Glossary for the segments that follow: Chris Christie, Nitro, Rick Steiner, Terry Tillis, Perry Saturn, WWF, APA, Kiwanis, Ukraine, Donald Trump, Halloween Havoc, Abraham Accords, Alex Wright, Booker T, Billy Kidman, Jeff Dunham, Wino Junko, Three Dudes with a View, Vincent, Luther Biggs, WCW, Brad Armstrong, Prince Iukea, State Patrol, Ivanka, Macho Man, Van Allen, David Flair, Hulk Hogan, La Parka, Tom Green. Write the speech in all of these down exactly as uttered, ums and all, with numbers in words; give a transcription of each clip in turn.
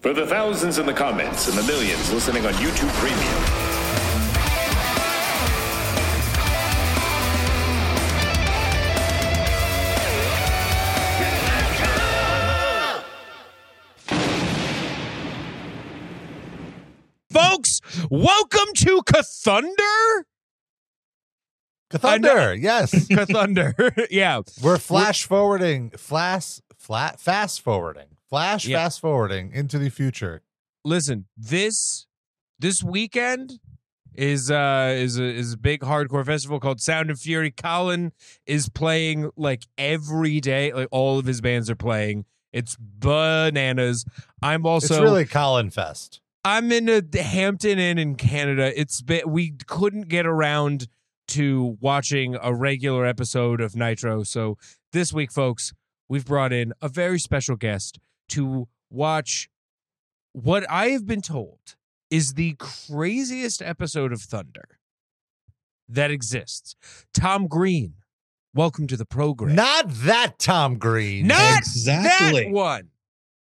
For the thousands in the comments and the millions listening on YouTube Premium, folks, welcome to KThunder. KThunder, yes. KThunder, yeah. We're flash forwarding, flash, flat, fast forwarding, flash, yeah. fast forwarding into the future. Listen, this this weekend is uh is a, is a big hardcore festival called Sound and Fury. Colin is playing like every day, like all of his bands are playing. It's bananas. I'm also it's really Colin Fest. I'm in a Hampton Inn in Canada. It's been, we couldn't get around to watching a regular episode of Nitro. So this week, folks, we've brought in a very special guest to watch what I have been told is the craziest episode of Thunder that exists. Tom Green, welcome to the program. Not that Tom Green. Not exactly. that one.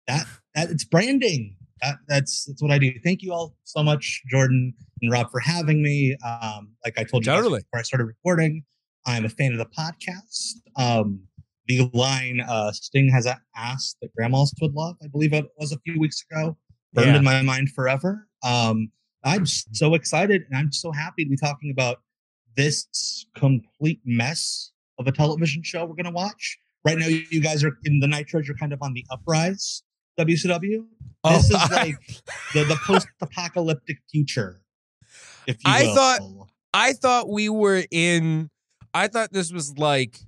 That, that it's branding. That, that's that's what I do. Thank you all so much, Jordan and Rob, for having me. Um, like I told you totally. before I started recording, I'm a fan of the podcast. Um, the line uh, Sting has an ass that grandmas would love, I believe it was a few weeks ago, burned yeah. in my mind forever. Um, I'm so excited and I'm so happy to be talking about this complete mess of a television show we're going to watch. Right now, you guys are in the Nitros, you're kind of on the uprise. W C W. Oh, this is like I, the, the post-apocalyptic future. If you I will. thought I thought we were in. I thought this was like.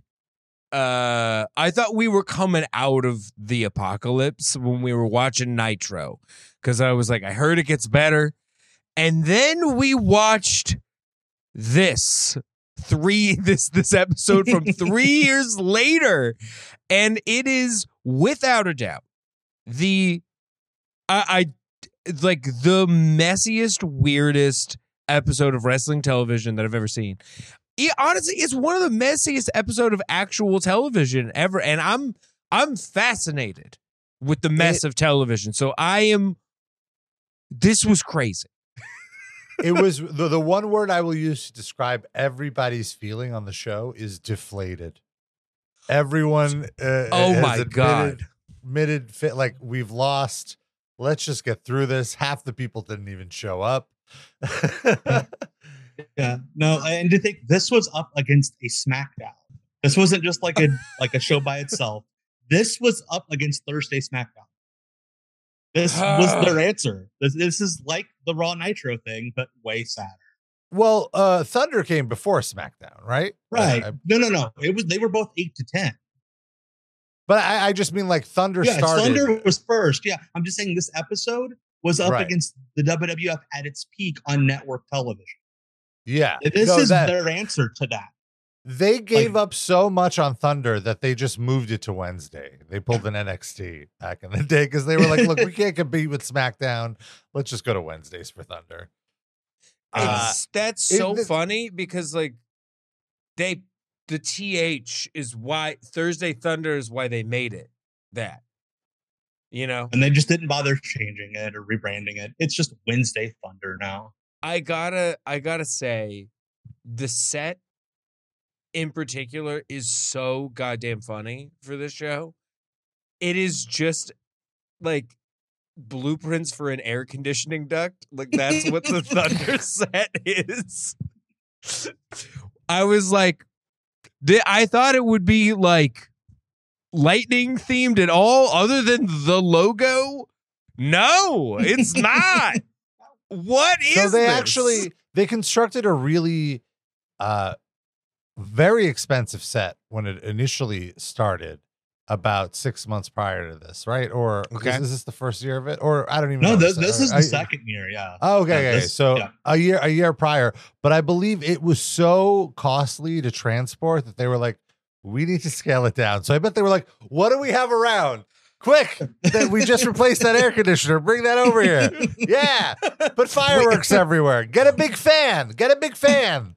Uh, I thought we were coming out of the apocalypse when we were watching Nitro, because I was like, I heard it gets better, and then we watched this three this this episode from three years later, and it is without a doubt. The, I, I, like the messiest, weirdest episode of wrestling television that I've ever seen. It, honestly, it's one of the messiest episode of actual television ever, and I'm I'm fascinated with the mess it, of television. So I am. This was crazy. It was the the one word I will use to describe everybody's feeling on the show is deflated. Everyone. Uh, oh my admitted, God. Admitted fit like we've lost. Let's just get through this. Half the people didn't even show up. yeah, no, and to think this was up against a SmackDown. This wasn't just like a like a show by itself. This was up against Thursday SmackDown. This uh, was their answer. This this is like the Raw Nitro thing, but way sadder. Well, uh, Thunder came before SmackDown, right? Right. Uh, no, no, no. It was they were both eight to ten. But I, I just mean like Thunder yeah, started. Thunder was first. Yeah. I'm just saying this episode was up right. against the W W F at its peak on network television. Yeah. This so is that, their answer to that. They gave like, up so much on Thunder that they just moved it to Wednesday. They pulled an N X T back in the day because they were like, look, we can't compete with SmackDown. Let's just go to Wednesdays for Thunder. Uh, that's so it, funny because like they... The T H is why Thursday Thunder is why they made it that, you know, and they just didn't bother changing it or rebranding it. It's just Wednesday Thunder now. I gotta, I gotta say the set in particular is so goddamn funny for this show. It is just like blueprints for an air conditioning duct. Like that's what the Thunder set is. I was like, I thought it would be like lightning themed at all other than the logo. No, it's not. What is so they this? Actually, they constructed a really uh, very expensive set when it initially started about six months prior to this, right? Or okay. is, is this the first year of it? Or I don't even no, know. No, this, this is I, the second year, yeah. Oh, okay, yeah, okay. This, so yeah. a year a year prior. But I believe it was so costly to transport that they were like, we need to scale it down. So I bet they were like, what do we have around? Quick, that we just replaced that air conditioner. Bring that over here. Yeah, put fireworks everywhere. Get a big fan. Get a big fan.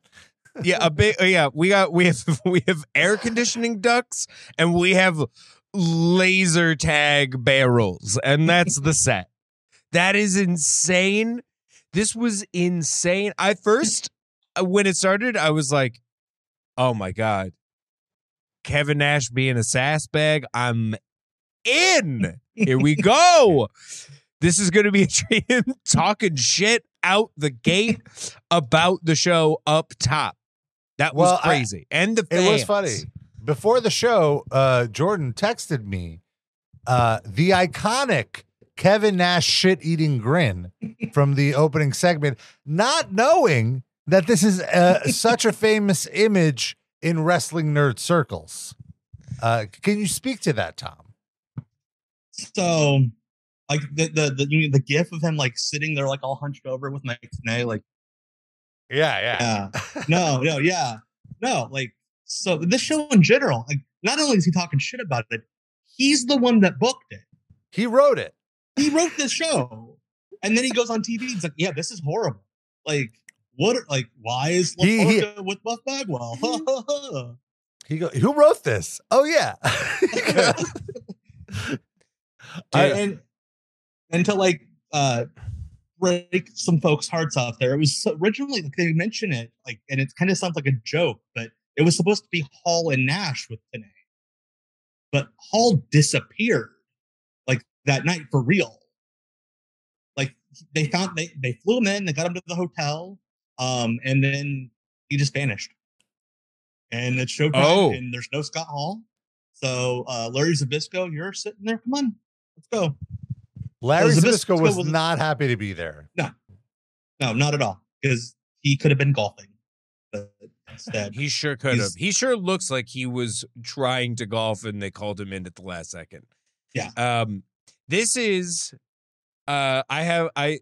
Yeah, a big yeah. We got we have we have air conditioning ducts and we have laser tag barrels, and that's the set. That is insane. This was insane. I first, when it started, I was like, oh my God, Kevin Nash being a sass bag. I'm in. Here we go. This is going to be him talking shit out the gate about the show up top. That was well, crazy. I, and the fans. It was funny. Before the show, uh, Jordan texted me uh, the iconic Kevin Nash shit-eating grin from the opening segment, not knowing that this is uh, such a famous image in wrestling nerd circles. Uh, can you speak to that, Tom? So... Like the the the, you know, the gif of him like sitting there like all hunched over with Mike Tenay, like yeah yeah, yeah. no no yeah no like so this show in general, like not only is he talking shit about it, he's the one that booked it. He wrote it. He wrote this show, and then he goes on T V. He's like, yeah, this is horrible. Like what? Like why is La Parka he, with Buff Bagwell? he go. Who wrote this? Oh yeah. I, and. And to like uh, break some folks' hearts off there. It was originally, like, they mentioned it, like, and it kind of sounds like a joke, but it was supposed to be Hall and Nash with Tenay. But Hall disappeared like that night for real. Like they found, they, they flew him in, they got him to the hotel, um, and then he just vanished. And it's showtime, oh. and there's no Scott Hall. So uh, Larry Zbyszko, you're sitting there. Come on, let's go. Larry Zbyszko was not happy to be there. No, no, not at all. Because he could have been golfing. But instead, he sure could have. He sure looks like he was trying to golf and they called him in at the last second. Yeah. Um, this is, uh, I have, I,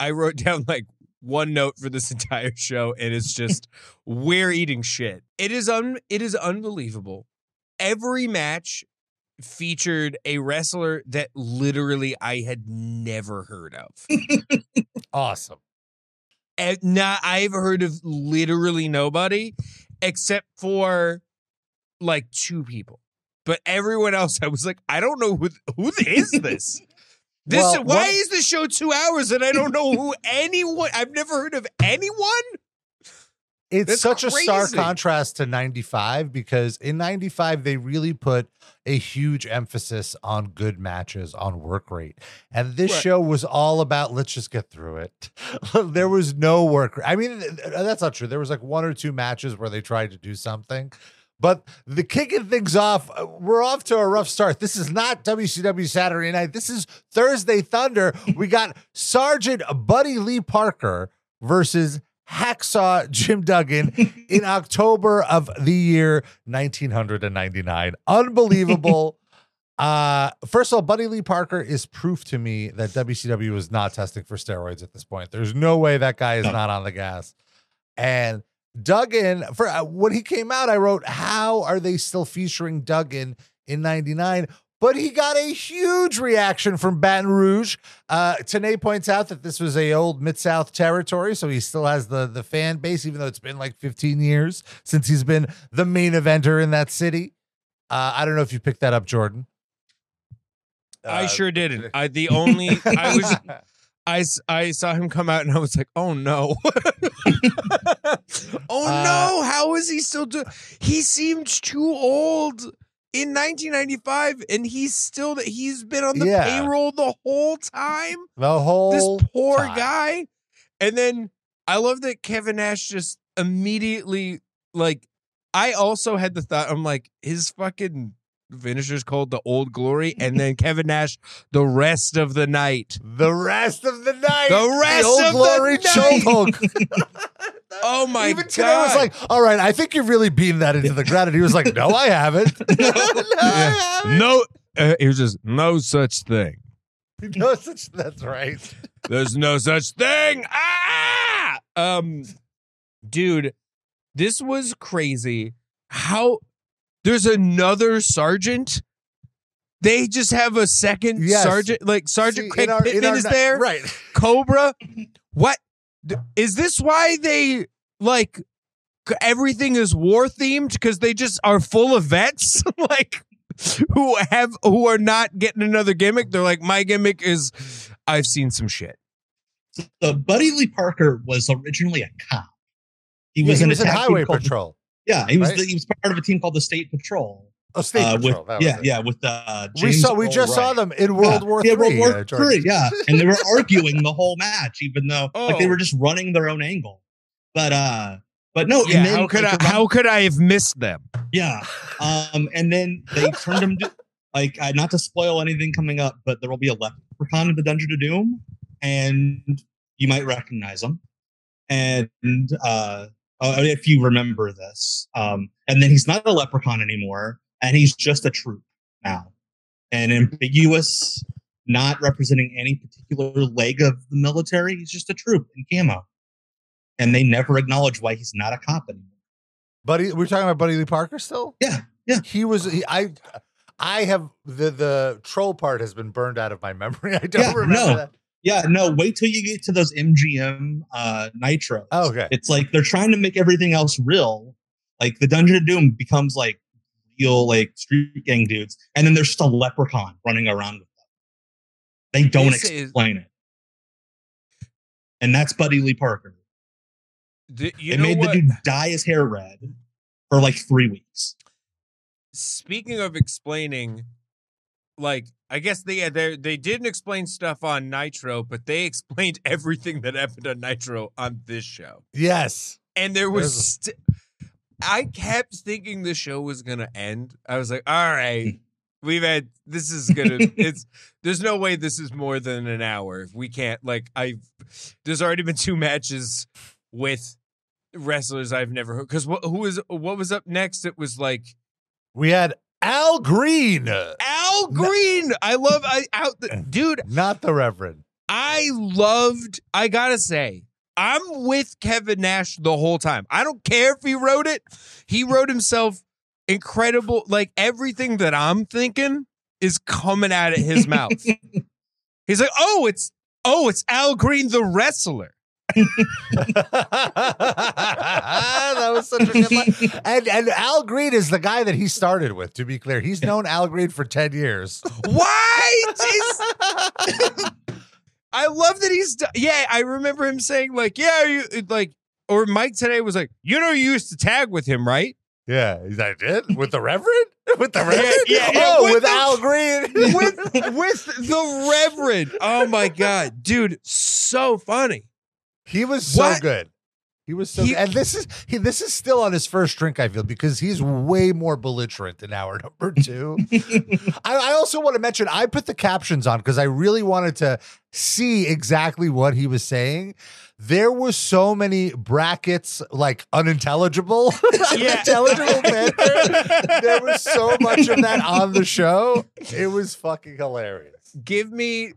I wrote down like one note for this entire show, and it's just, we're eating shit. It is, un, it is unbelievable. Every match featured a wrestler that literally I had never heard of. Awesome. And now I've heard of literally nobody except for like two people, but everyone else I was like, I don't know who who is this. This well, why what? Is this show two hours and I don't know who anyone? I've never heard of anyone. It's That's such crazy. A stark contrast to ninety-five, because in ninety-five, they really put a huge emphasis on good matches, on work rate. And this right. show was all about, let's just get through it. There was no work. I mean, that's not true. There was like one or two matches where they tried to do something. But the kicking things off, we're off to a rough start. This is not W C W Saturday night. This is Thursday Thunder. We got Sergeant Buddy Lee Parker versus Hacksaw Jim Duggan in October of the year nineteen ninety-nine. Unbelievable. Uh, first of all, Buddy Lee Parker is proof to me that W C W is not testing for steroids at this point. There's no way that guy is not on the gas. And Duggan, for uh, when he came out, I wrote, how are they still featuring Duggan in ninety-nine? But he got a huge reaction from Baton Rouge. Uh, Tenay points out that this was a old Mid-South territory, so he still has the, the fan base, even though it's been like fifteen years since he's been the main eventer in that city. Uh, I don't know if you picked that up, Jordan. Uh, I sure didn't. I the only I was I, I saw him come out and I was like, oh no. oh uh, no, how is he still doing? He seems too old. In nineteen ninety-five, and he's still he's been on the yeah. payroll the whole time. The whole this poor time. guy. And then I love that Kevin Nash just immediately, like, I also had the thought, I'm like, his fucking finisher's called the Old Glory, and then Kevin Nash the rest of the night, the rest of the night, the rest the old of glory the night. Oh my Even God. Today was like, all right, I think you've really beaten that into the ground. And he was like, no, I haven't. no, no, I haven't. no uh, it was just no such thing. No such that's right. There's no such thing. Ah! Um dude, this was crazy. How there's another sergeant. They just have a second yes. sergeant, like Sergeant See, Craig our, Pittman is night, there. Right. Cobra. What? Is this why they, like, everything is war-themed? Because they just are full of vets, like, who have who are not getting another gimmick. They're like, my gimmick is I've seen some shit. So Buddy Lee Parker was originally a cop. He was, yeah, he an was in highway patrol. The, yeah, he was. Right? The, he was part of a team called the State Patrol. Oh, State uh, Patrol. With, yeah, yeah. With uh, James we saw. We Earl just Wright. Saw them in World yeah. War yeah, Three. World War uh, Three. Yeah, and they were arguing the whole match, even though oh. like they were just running their own angle. But uh, but no. Yeah, and then, how could like, I? How could I have missed them? Yeah. Um, and then they turned them to, like uh, not to spoil anything coming up, but there will be a Leprechaun in the Dungeon of Doom, and you might recognize him. And uh, if you remember this, um, and then he's not a leprechaun anymore, and he's just a troop now, and ambiguous, not representing any particular leg of the military. He's just a troop in camo, and they never acknowledge why he's not a cop anymore. Buddy, we're talking about Buddy Lee Parker still. Yeah, yeah. He was. He, I, I have the the troll part has been burned out of my memory. I don't yeah, remember no. that. Yeah, no, wait till you get to those M G M uh, Nitros. Oh, okay. It's like they're trying to make everything else real. Like the Dungeon of Doom becomes like real, like street gang dudes. And then there's just a leprechaun running around with them. They don't this explain is... it. And that's Buddy Lee Parker. The, you it know made what? The dude dye his hair red for like three weeks. Speaking of explaining, like, I guess they yeah, they they didn't explain stuff on Nitro, but they explained everything that happened on Nitro on this show. Yes, and there was. St- I kept thinking the show was gonna end. I was like, all right, we've had this is gonna. It's there's no way this is more than an hour. If we can't like I, there's already been two matches with wrestlers I've never heard. Because wh- who was what was up next? It was like we had. Al Green. Al Green. No. I love I out the, dude. Not the Reverend. I loved, I gotta say, I'm with Kevin Nash the whole time. I don't care if he wrote it. He wrote himself incredible, like everything that I'm thinking is coming out of his mouth. He's like, oh, it's oh, it's Al Green the wrestler. That was such a good line. And, and Al Green is the guy that he started with, to be clear. He's known Al Green for ten years. Why? I love that he's done. Yeah, I remember him saying like, yeah, you like, or Mike Tenay was like, you know, you used to tag with him, right? Yeah, I did. With the Reverend? With the Reverend? Yeah, yeah, yeah. Oh, with, with the, Al Green. With, with the Reverend. Oh my God. Dude, so funny. He was so what? good. He was so he, good. And this is he, this is still on his first drink, I feel, because he's way more belligerent in hour number two. I, I also want to mention, I put the captions on because I really wanted to see exactly what he was saying. There were so many brackets, like unintelligible, unintelligible banter. There was so much of that on the show. It was fucking hilarious. Give me,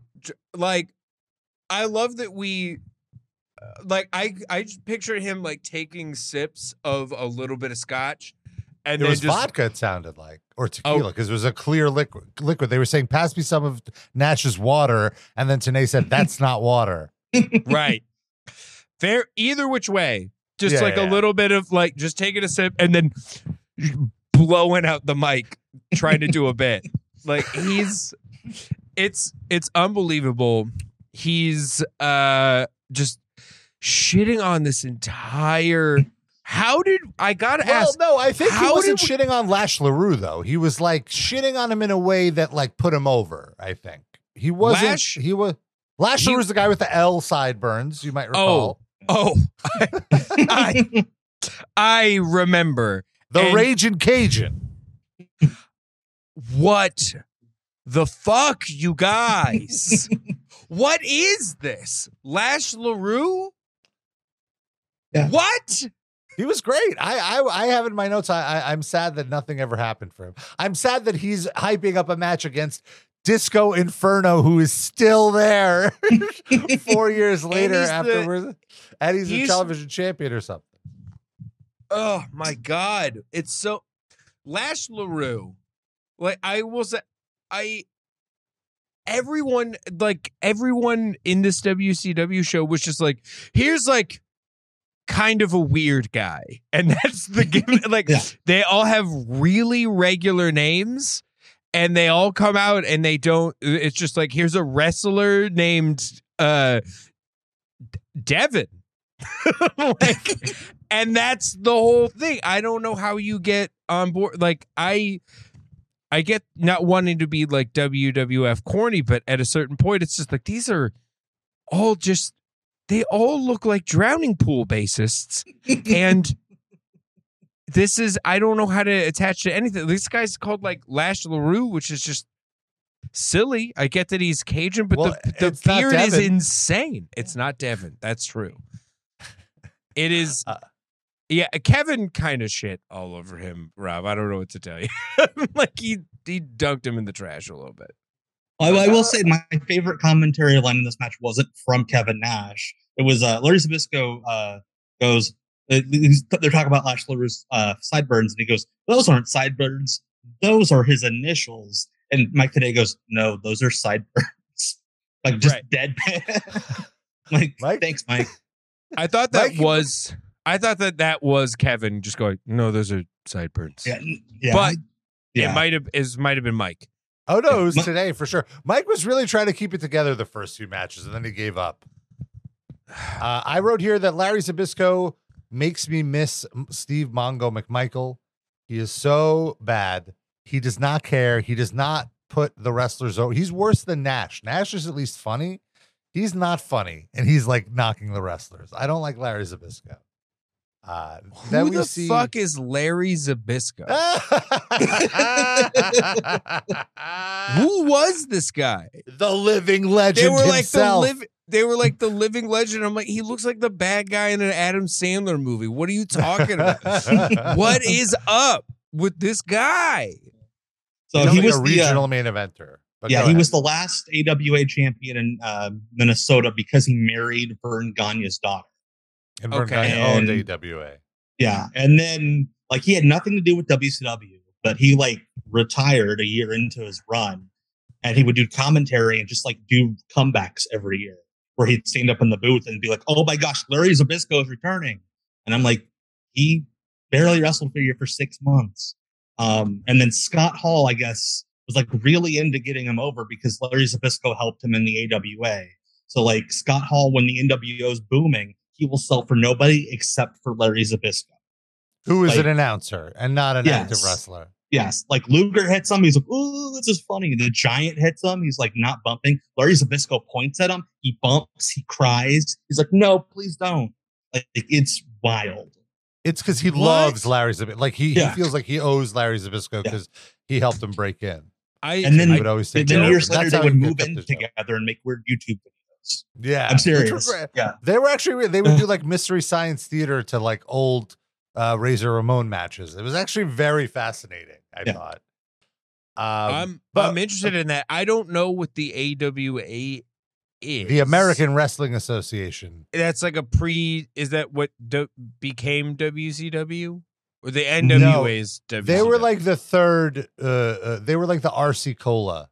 like, I love that we... Like I, I just pictured him like taking sips of a little bit of scotch, and it was just, vodka. It sounded like or tequila because oh. it was a clear liquid. Liquid. They were saying, "Pass me some of Nash's water," and then Tenay said, "That's not water." Right. Fair. Either which way, just yeah, like yeah, a yeah. little bit of like just taking a sip and then blowing out the mic, trying to do a bit. Like he's, it's it's unbelievable. He's uh just. Shitting on this entire how did I gotta well, ask no I think he wasn't we... shitting on Lash LaRue though. He was like shitting on him in a way that like put him over. I think he wasn't Lash, he was Lash he... LaRue's the guy with the L sideburns, you might recall. Oh, oh. I, I remember the and... Ragin' Cajun. What the fuck, you guys? What is this? Lash LaRue? Yeah. What? He was great. I, I I have in my notes. I, I I'm sad that nothing ever happened for him. I'm sad that he's hyping up a match against Disco Inferno, who is still there four years later. and afterwards, the, and he's, he's a television champion or something. Oh my God! It's so Lash LaRue. Like I will say, I. Everyone, like, everyone in this W C W show was just like, here's, like, kind of a weird guy. And that's the, like, yeah. They all have really regular names. and they all come out and they don't. It's just like, here's a wrestler named uh, Devin. Like, and that's the whole thing. I don't know how you get on board. Like, I I get not wanting to be like W W F corny, but at a certain point, it's just like, these are all just, they all look like drowning pool bassists. And this is, I don't know how to attach to anything. This guy's called like Lash LaRue, which is just silly. I get that he's Cajun, but well, the, the beard is insane. It's not Devin. That's true. It is, uh, yeah. Kevin kind of shit all over him, Rob. I don't know what to tell you. Like he he dunked him in the trash a little bit. I, I will say my favorite commentary line in this match wasn't from Kevin Nash. It was uh, Larry Zbyszko uh, goes. Uh, they're talking about Lash LaRue's uh, sideburns, and he goes, "Those aren't sideburns. Those are his initials." And Mike Tenay goes, "No, those are sideburns." Like just right. Deadpan. Like Mike? Thanks, Mike. I thought that Mike, was, I thought that that was Kevin just going, no, those are sideburns. Yeah, yeah, but yeah. it might have is might have been Mike. Oh no, it was Mike. Today for sure. Mike was really trying to keep it together the first few matches, and then he gave up. Uh, I wrote here that Larry Zbyszko makes me miss Steve Mongo McMichael. He is so bad. He does not care. He does not put the wrestlers over. He's worse than Nash. Nash is at least funny. He's not funny, and he's like knocking the wrestlers. I don't like Larry Zbyszko. Uh, Who then we the see... fuck is Larry Zbyszko? Who was this guy? The living legend. They were himself. like the liv- They were like the living legend. I'm like, he looks like the bad guy in an Adam Sandler movie. What are you talking about? What is up with this guy? So he's he was like a regional the, uh... main eventer. But yeah, he was the last A W A champion in uh, Minnesota because he married Vern Gagne's daughter. And Vern okay. Gagne owned A W A. Yeah, and then like he had nothing to do with W C W, but he like retired a year into his run, and he would do commentary and just like do comebacks every year where he'd stand up in the booth and be like, "Oh my gosh, Larry Zbyszko is returning," and I'm like, he barely wrestled for a year for six months, um, and then Scott Hall, I guess. Was like really into getting him over because Larry Zbyszko helped him in the A W A. So like Scott Hall, when the N W O is booming, he will sell for nobody except for Larry Zbyszko, who is like, an announcer and not an yes, active wrestler. Yes, like Luger hits him, he's like, "Ooh, this is funny." The Giant hits him, he's like not bumping. Larry Zbyszko points at him, he bumps, he cries, he's like, "No, please don't." Like it's wild. It's because he what? loves Larry Zbyszko. Like he, yeah. he feels like he owes Larry Zbyszko because yeah. he helped him break in. I and then I would always say then years later they would move in together and make weird YouTube videos. Yeah, I'm serious. Were, yeah, they were actually they would do like Mystery Science Theater to like old uh, Razor Ramon matches. It was actually very fascinating. I yeah. thought. Um, I'm but, I'm interested in that. I don't know what the A W A is. The American Wrestling Association. That's like a pre. Is that what do, became W C W? Or the N W A's no, W C W. They were like the third, uh, uh, they were like the R C Cola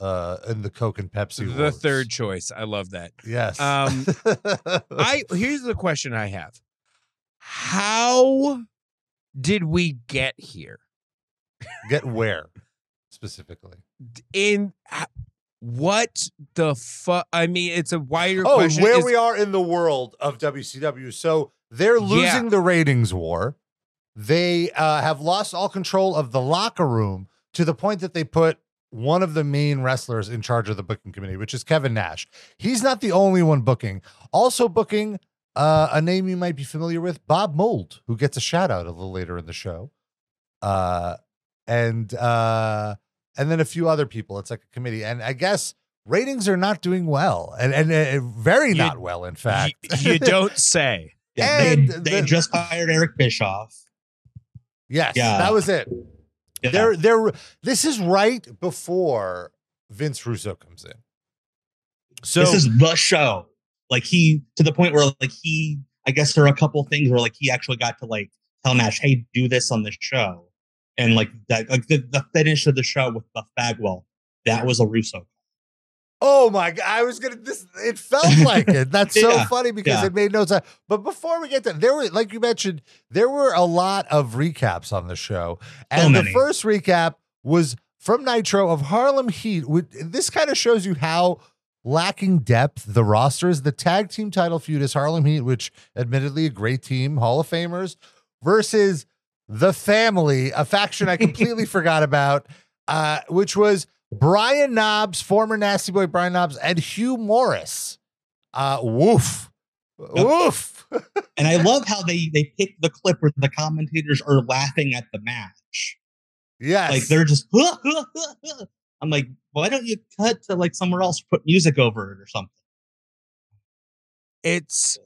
uh, and the Coke and Pepsi. The wars. Third choice. I love that. Yes. Um, I Here's the question I have. How did we get here? Get where? Specifically. In uh, what the fuck? I mean, it's a wider oh, question. Oh, where is- we are in the world of W C W. So they're losing yeah. the ratings war. They uh, have lost all control of the locker room to the point that they put one of the main wrestlers in charge of the booking committee, which is Kevin Nash. He's not the only one booking. Also booking uh, a name you might be familiar with, Bob Mould, who gets a shout out a little later in the show. Uh, and uh, and then a few other people. It's like a committee. And I guess ratings are not doing well and, and uh, very you, not well, in fact. You, you don't say. Yeah, and they, they the, just hired Eric Bischoff. Yes, yeah. that was it. Yeah. They're, they're, this is right before Vince Russo comes in. So this is the show. Like he, to the point where like he, I guess there are a couple things where like he actually got to like tell Nash, "Hey, do this on the show." And like that, like the, the finish of the show with Buff Bagwell, that was a Russo. Oh my God, I was gonna, this, it felt like it. That's so yeah, funny because yeah. it made no sense. But before we get to, there were, like you mentioned, there were a lot of recaps on the show. And so the first recap was from Nitro of Harlem Heat. With, this kind of shows you how lacking depth the roster is. The tag team title feud is Harlem Heat, which admittedly a great team, Hall of Famers, versus the Family, a faction I completely forgot about, uh, which was Brian Knobbs, former Nasty Boy Brian Knobbs, and Hugh Morrus. Uh, woof. Yep. Woof. And I love how they, they pick the clip where the commentators are laughing at the match. Yes. Like, they're just, huh, huh, huh, huh. I'm like, why don't you cut to, like, somewhere else, put music over it or something? It's,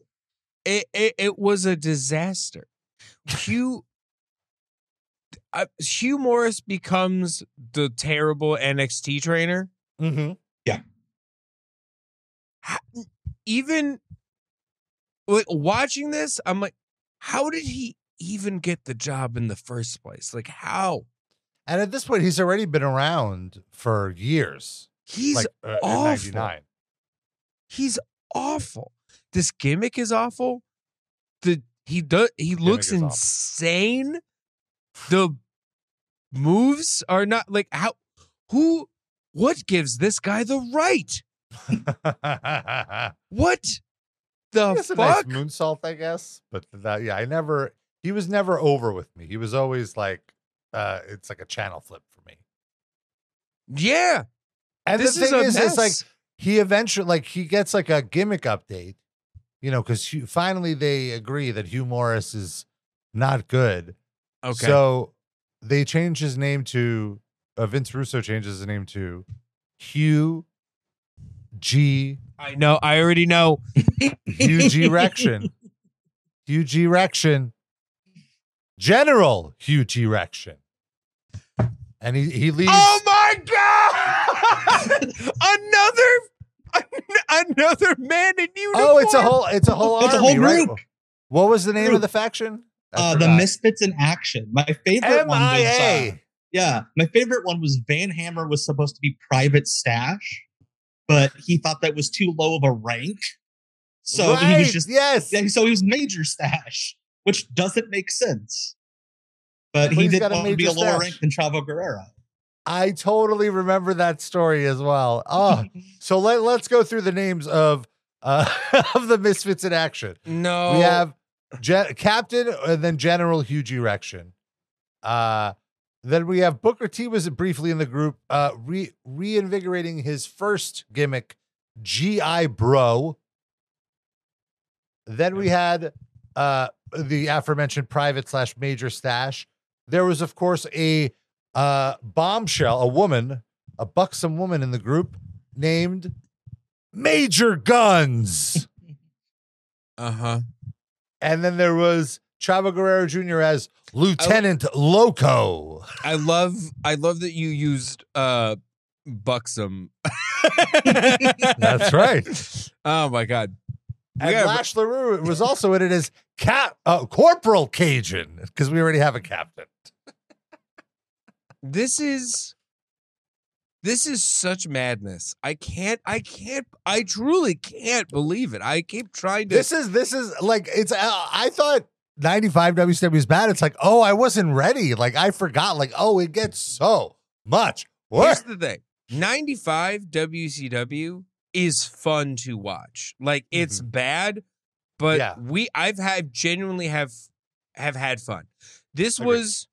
it, it, it was a disaster. Hugh, uh, Hugh Morrus becomes the terrible N X T trainer. Mm-hmm. Yeah. Even, like, watching this, I'm like, how did he even get the job in the first place? Like, how? And at this point, he's already been around for years. He's like, uh, awful. ninety-nine. He's awful. This gimmick is awful. The he does he the looks insane. Awful. The moves are not like how who what gives this guy the right? What the fuck? Nice moonsault, I guess. But that, yeah, I never. He was never over with me. He was always like. Uh, it's like a channel flip for me. Yeah. And this the thing is, is it's like he eventually, like he gets like a gimmick update, you know, because finally they agree that Hugh Morrus is not good. Okay. So they change his name to, uh, Vince Russo changes his name to Hugh G. I know. I already know. Hugh G. Rection. Hugh G. Rection. General Huge Erection. And he, he leaves. Oh my God! another another man in uniform. Oh, it's a whole it's a whole it's army, a whole right? group. What was the name group. of the faction? Uh, the Misfits in Action. My favorite M I A. One was uh, yeah. My favorite one was Van Hammer was supposed to be Private Stash, but he thought that was too low of a rank. So right. he was just yes. Yeah, so he was Major Stash. Which doesn't make sense, but Everybody's he did want to be a lower rank than Chavo Guerrero. I totally remember that story as well. Oh, so let, let's go through the names of uh, of the Misfits in Action. No, we have Gen- Captain and then General Huge Erection. Uh, then we have Booker T was briefly in the group, uh, re- reinvigorating his first gimmick, G I Bro. Then we had. Uh, the aforementioned private slash major stash. There was, of course, a uh, bombshell, a woman, a buxom woman in the group named Major Guns. Uh-huh. And then there was Chavo Guerrero Junior as Lieutenant I, Loco. I love I love that you used uh, buxom. That's right. Oh, my God. And yeah, Lash LaRue was also in it as Cap uh, Corporal Cajun, because we already have a captain. This is this is such madness. I can't. I can't. I truly can't believe it. I keep trying to. This is this is like it's. Uh, I thought ninety-five W C W was bad. It's like, oh, I wasn't ready. Like I forgot. Like oh, it gets so much worse. Here's the thing: ninety-five W C W. Is fun to watch. Like it's mm-hmm. bad, but yeah. we I've had genuinely have have had fun. This Agreed. was,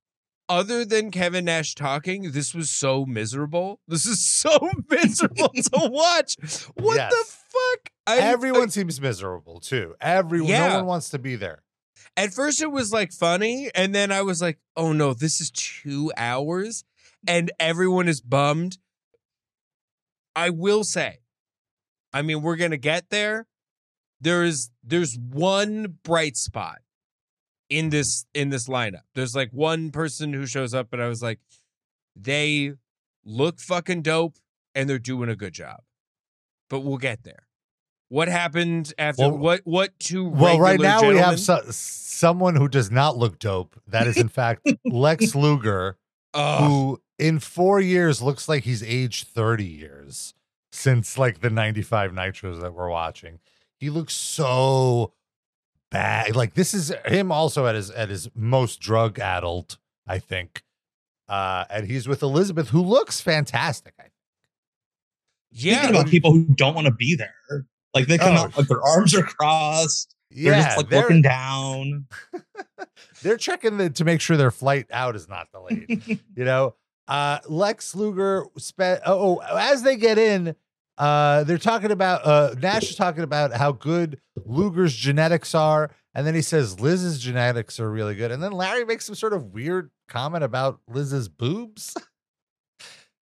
other than Kevin Nash talking, this was so miserable. This is so miserable to watch. What yes. the fuck? I, Everyone I, seems miserable too. Everyone, yeah. no one wants to be there. At first, it was like funny, and then I was like, oh no, this is two hours, and everyone is bummed. I will say. I mean, we're going to get there. There is, there's one bright spot in this, in this lineup. There's like one person who shows up and I was like, they look fucking dope and they're doing a good job, but we'll get there. What happened after well, what, what two? Well, right now gentlemen? we have so, someone who does not look dope. That is in fact, Lex Luger, oh. who in four years looks like he's aged thirty years. Since like the ninety-five Nitros that we're watching, he looks so bad. Like this is him also at his at his most drug addled, I think. Uh, and he's with Elizabeth, who looks fantastic. I think. Yeah. Speaking about people who don't want to be there. Like they come oh. out, like their arms are crossed. They're yeah, just like they're, looking down. They're checking the, to make sure their flight out is not delayed. You know, uh, Lex Luger spent. Oh, oh, as they get in, uh, they're talking about uh, Nash is talking about how good Luger's genetics are. And then he says Liz's genetics are really good. And then Larry makes some sort of weird comment about Liz's boobs.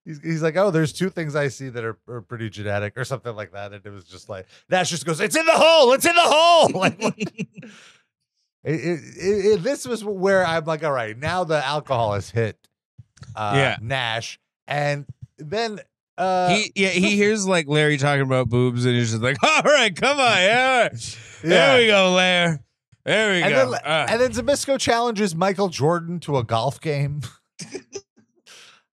He's, he's like, oh, there's two things I see that are, are pretty genetic or something like that. And it was just like, Nash just goes, it's in the hole. It's in the hole. Like, it, it, it, this was where I'm like, all right, now the alcohol has hit uh, yeah. Nash. And then uh, he yeah he hears like Larry talking about boobs and he's just like, all right, come on. Yeah. There yeah. we go, Larry. There we and go. Then, uh. And then Zbyszko challenges Michael Jordan to a golf game.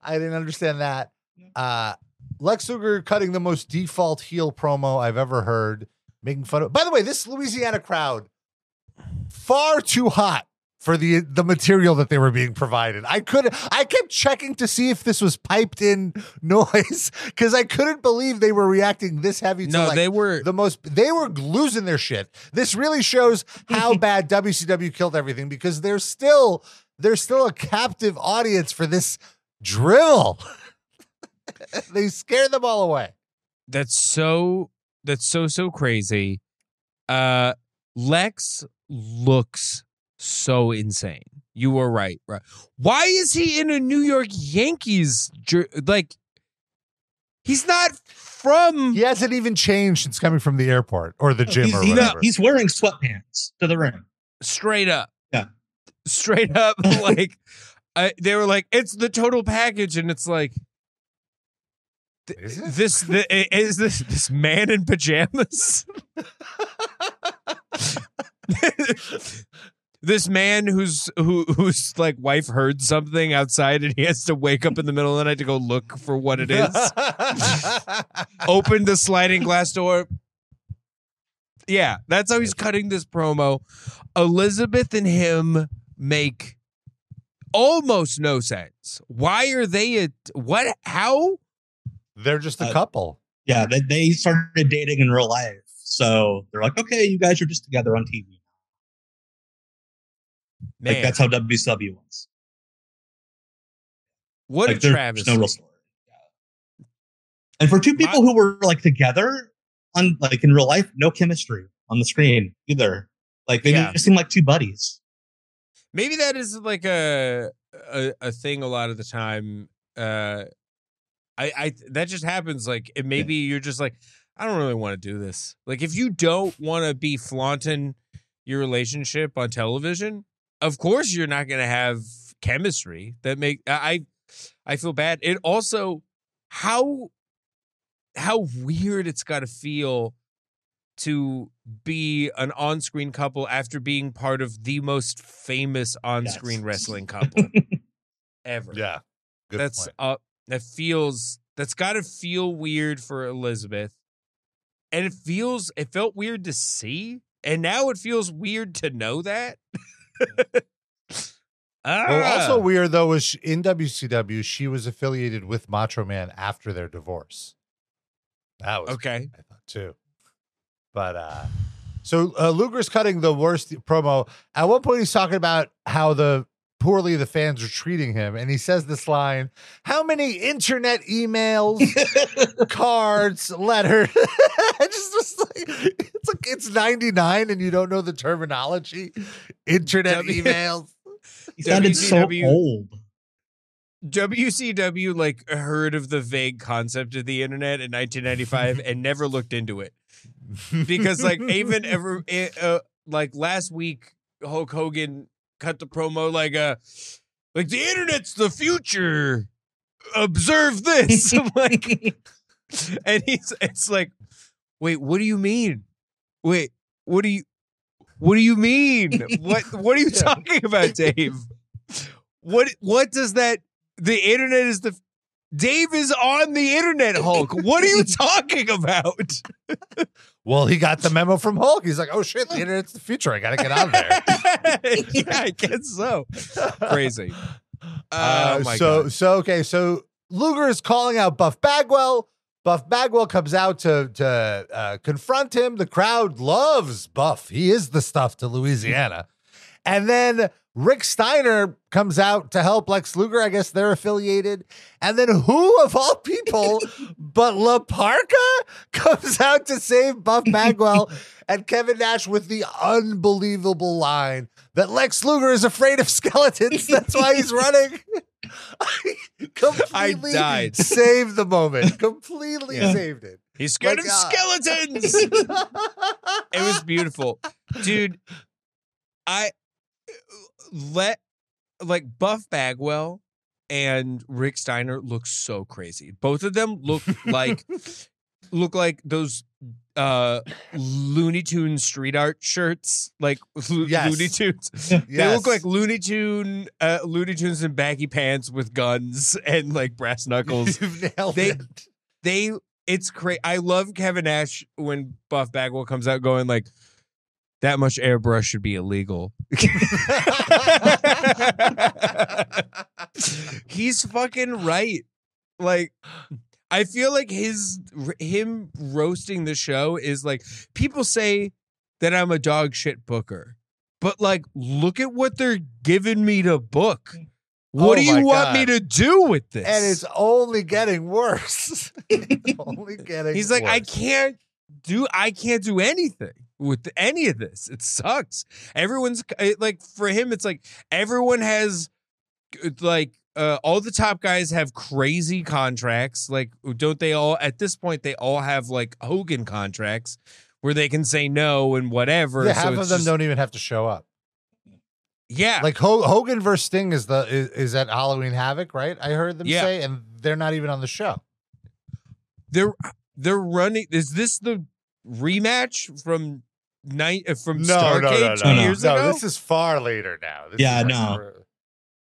I didn't understand that. Uh, Lex Luger cutting the most default heel promo I've ever heard, making fun of. By the way, this Louisiana crowd, far too hot for the the material that they were being provided. I could I kept checking to see if this was piped in noise because I couldn't believe they were reacting this heavy. To no, like they were the most. They were losing their shit. This really shows how bad W C W killed everything because there's still there's still a captive audience for this. Drill. They scared them all away. That's so that's so so crazy. Uh Lex looks so insane. You were right, right. Why is he in a New York Yankees jer- like he's not from He hasn't even changed since coming from the airport or the gym he's, or whatever. He's wearing sweatpants to the ring. Straight up. Yeah. Straight up like I, they were like, it's the total package, and it's like, th- is it? this the, is this this man in pajamas, this man who's who who's like wife heard something outside, and he has to wake up in the middle of the night to go look for what it is. Open the sliding glass door. Yeah, that's how he's cutting this promo. Elizabeth and him make. Almost no sense. Why are they? A, what? How? They're just a uh, couple. Yeah, they, they started dating in real life. So they're like, okay, you guys are just together on T V. Man. Like that's how W C W was. What like, a travesty! No real story. Yeah. And for two people I, who were like together on like in real life, no chemistry on the screen either. Like they yeah. just seem like two buddies. Maybe that is like a, a a thing a lot of the time. Uh, I, I that just happens. Like it, maybe you're just like, I don't really want to do this. Like if you don't want to be flaunting your relationship on television, of course you're not going to have chemistry. That make I I feel bad. It also how how weird it's got to feel. To be an on-screen couple after being part of the most famous on-screen yes. wrestling couple ever. Yeah. Good that's uh, that feels that's got to feel weird for Elizabeth. And it feels it felt weird to see and now it feels weird to know that. ah. Well, also weird though is in W C W she was affiliated with Macho Man after their divorce. That was okay. I thought too. But uh, so uh, Luger's cutting the worst promo. At one point, he's talking about how the poorly the fans are treating him. And he says this line, how many internet emails, cards, letters? just, just like, it's like it's ninety-nine and you don't know the terminology. Internet w- emails. He sounded so old. W C W like heard of the vague concept of the internet in nineteen ninety-five and never looked into it. Because like even ever uh, like last week Hulk Hogan cut the promo like uh like the internet's the future. Observe this. I'm like and he's it's like wait, what do you mean? Wait, what do you what do you mean? What what are you talking about, Dave? What what does that the internet is the Dave is on the internet, Hulk. What are you talking about? Well, he got the memo from Hulk. He's like, oh, shit, the internet's the future. I got to get out of there. Yeah, I guess so. Crazy. Uh, oh my so, God. so, okay. So Luger is calling out Buff Bagwell. Buff Bagwell comes out to, to uh, confront him. The crowd loves Buff. He is the stuff to Louisiana. And then Rick Steiner comes out to help Lex Luger. I guess they're affiliated. And then who of all people but La Parka comes out to save Buff Bagwell and Kevin Nash with the unbelievable line that Lex Luger is afraid of skeletons. That's why he's running. I completely I died. saved the moment. Completely yeah. saved it. He's scared like, of uh, skeletons. It was beautiful. Dude, I... Let like Buff Bagwell and Rick Steiner look so crazy. Both of them look like look like those uh, Looney Tunes street art shirts, like lo yes. Looney Tunes. Yes. They look like Looney Tune, uh, Looney Tunes in baggy pants with guns and like brass knuckles. You've nailed they, it. they, it's crazy. I love Kevin Nash when Buff Bagwell comes out going like, that much airbrush should be illegal. He's fucking right. Like, I feel like his him roasting the show is like, people say that I'm a dog shit booker, but like, look at what they're giving me to book. What oh do you want God. me to do with this? And it's only getting worse. It's only getting. He's like, worse. I can't do. I can't do anything with any of this. It sucks. Everyone's like, for him, it's like everyone has like uh, all the top guys have crazy contracts. Like, don't they all at this point, they all have like Hogan contracts where they can say no and whatever. Yeah, so half of them just, don't even have to show up. Yeah. Like H Hogan versus Sting is the, is, is at Halloween Havoc, right? I heard them yeah. say, and they're not even on the show. They're, they're running. Is this the rematch from night uh, from no, Starcade no, no, no, two no. years no, ago? This is far later now. This yeah, no.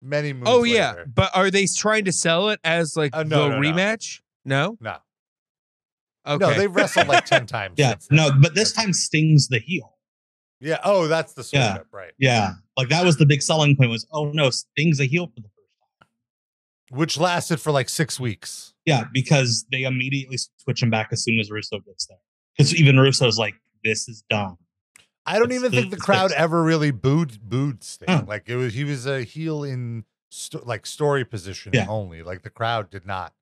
Many moves Oh, yeah. Later. But are they trying to sell it as, like, uh, no, the no, rematch? No? No. No, okay. no they've wrestled, like, ten times. Yeah, no, but this time Sting's the heel. Yeah, oh, that's the switch yeah. up, right. Yeah, like, that was the big selling point was, oh, no, Sting's a heel for the first time. Which lasted for, like, six weeks. Yeah, because they immediately switch him back as soon as Russo gets there. Because even Russo's like, this is dumb. I don't it's, even think the crowd ever really booed booed Sting. Huh. Like it was, he was a heel in sto like story position yeah. only. Like the crowd did not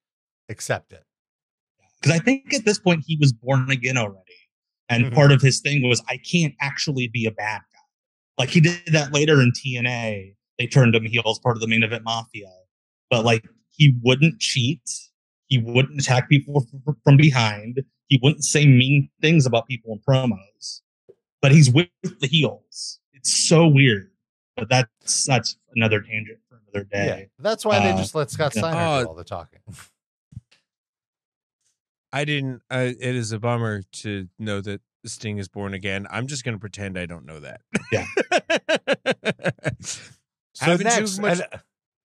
accept it. Because I think at this point he was born again already, and mm-hmm. part of his thing was I can't actually be a bad guy. Like he did that later in T N A. They turned him heel as part of the Main Event Mafia, but like he wouldn't cheat. He wouldn't attack people from behind. He wouldn't say mean things about people in promos, but he's with the heels. It's so weird, but that's that's another tangent for another day. Yeah, that's why uh, they just let Scott Steiner yeah. oh, do all the talking. I didn't. Uh, it is a bummer to know that Sting is born again. I'm just going to pretend I don't know that. Yeah. so next, much... and,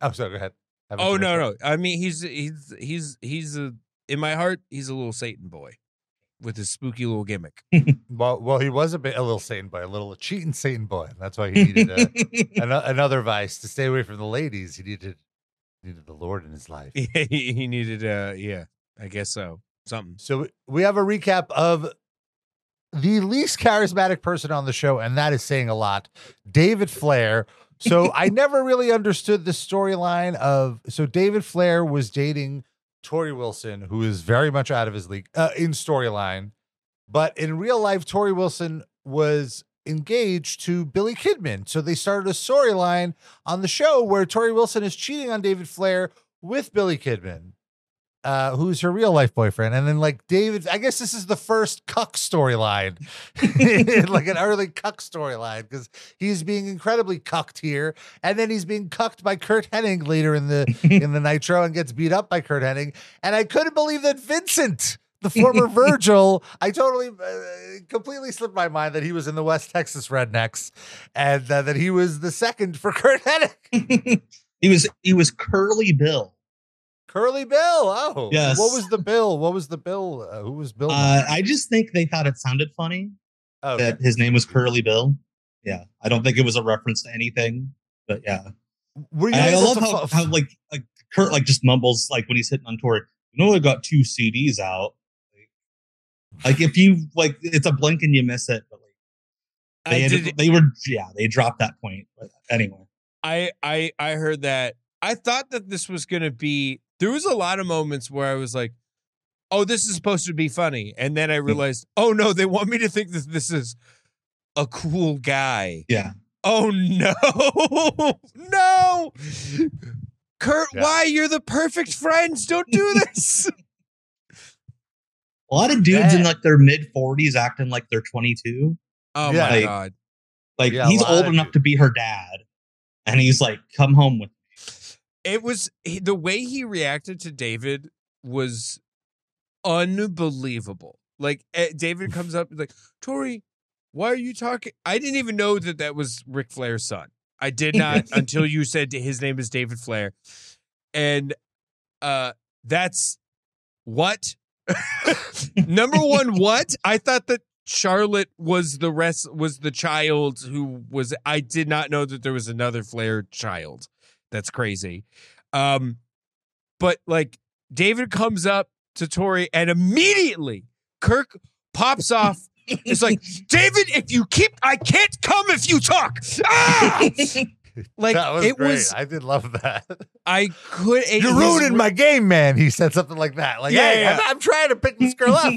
oh, sorry. Go ahead. Haven't oh no, no. I mean, he's he's he's he's a in my heart, he's a little Satan boy with his spooky little gimmick. well, well, he was a bit a little Satan boy, a little cheating Satan boy. That's why he needed a, an, another vice to stay away from the ladies. He needed needed the Lord in his life. Yeah, he, he needed, uh, yeah, I guess so. Something. So we have a recap of the least charismatic person on the show, and that is saying a lot. David Flair. So I never really understood the storyline of. So David Flair was dating Torrie Wilson, who is very much out of his league uh, in storyline, but in real life, Torrie Wilson was engaged to Billy Kidman. So they started a storyline on the show where Torrie Wilson is cheating on David Flair with Billy Kidman, uh, who's her real life boyfriend. And then like David, I guess this is the first cuck storyline, like an early cuck storyline, because he's being incredibly cucked here. And then he's being cucked by Curt Hennig later in the, in the Nitro and gets beat up by Curt Hennig. And I couldn't believe that Vincent, the former Virgil, I totally uh, completely slipped my mind that he was in the West Texas Rednecks and uh, that he was the second for Curt Hennig. He was, he was Curly Bill. Curly Bill. Oh, yes. What was the bill? What was the bill? Uh, who was Bill? Uh, I just think they thought it sounded funny oh, that okay. his name was Curly Bill. Yeah. I don't think it was a reference to anything, but yeah. Were you I love how, how like like Curt like just mumbles like when he's hitting on Torrie. You know, I got two C Ds out. Like, like if you like, it's a blink and you miss it. But like, they, I did, a, they were yeah, they dropped that point. But anyway, I I I heard that. I thought that this was gonna be. There was a lot of moments where I was like, oh, this is supposed to be funny. And then I realized, oh, no, they want me to think that this is a cool guy. Yeah. Oh, no. No. Curt, yeah. Why? You're the perfect friends. Don't do this. A lot of dudes that. in like their mid forties acting like they're twenty-two. Oh, yeah. my like, God. Like yeah, he's old enough dudes. to be her dad. And he's like, come home with me. It was the way he reacted to David was unbelievable. Like David comes up and like, Torrie, why are you talking? I didn't even know that that was Ric Flair's son. I did not until you said his name is David Flair. And uh, that's what? Number one, what? I thought that Charlotte was the rest was the child who was. I did not know that there was another Flair child. That's crazy. Um, but like David comes up to Torrie, and immediately Kirk pops off. It's like, David, if you keep, I can't come if you talk. Ah! Like that was it great. was. I did love that. I could. It, You're ruining re- my game, man. He said something like that. Like, yeah, hey, yeah. I'm, I'm trying to pick this girl up.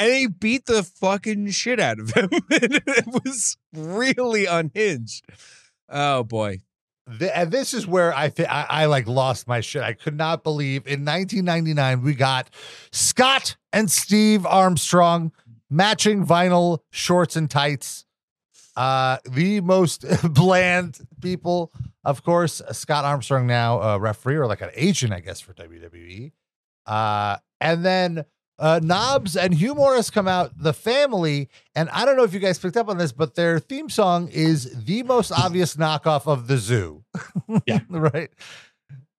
And he beat the fucking shit out of him. It was really unhinged. Oh boy. The, and this is where I, th- I I like lost my shit. I could not believe in nineteen ninety-nine we got Scott and Steve Armstrong matching vinyl shorts and tights. Uh, the most bland people, of course. Scott Armstrong now a referee or like an agent, I guess, for W W E. Uh, and then uh, Knobs and Hugh Morrus come out, the family, and I don't know if you guys picked up on this, but their theme song is the most obvious knockoff of The Zoo. Yeah. Right?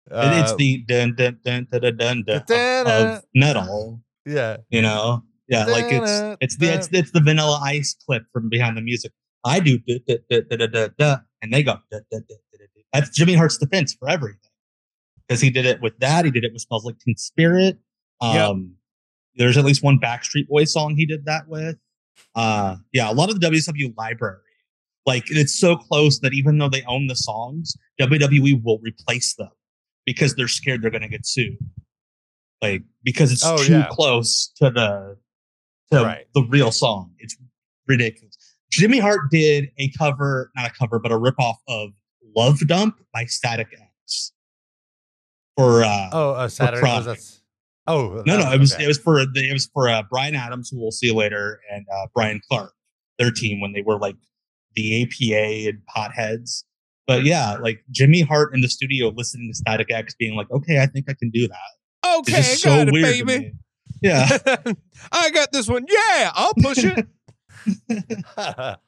Uh, and it's the dun dun dun dun dun dun, dun, dun of, of metal. Yeah. You know? Yeah, like it's it's the it's, it's the Vanilla Ice clip from Behind the Music. I do da, da, da, da, da, da, da, and they go da, da, da, da, da. That's Jimmy Hart's defense for everything. Because he did it with that, he did it with Smells Like Teen Spirit. Um yep. There's at least one Backstreet Boys song he did that with. Uh, yeah, a lot of the W C W library. Like, it's so close that even though they own the songs, W W E will replace them because they're scared they're going to get sued. Like, because it's oh, too yeah. close to the to right. the real song. It's ridiculous. Jimmy Hart did a cover, not a cover, but a ripoff of Love Dump by Static X. For, uh, oh, uh, Saturday was a Oh no, no! It was okay. it was for it was for uh, Brian Adams, who we'll see later, and uh, Brian Clark, their team when they were like the A P A and potheads. But yeah, like Jimmy Hart in the studio listening to Static X, being like, "Okay, I think I can do that." Okay, it's so got it, weird baby. Yeah, I got this one. Yeah, I'll push it.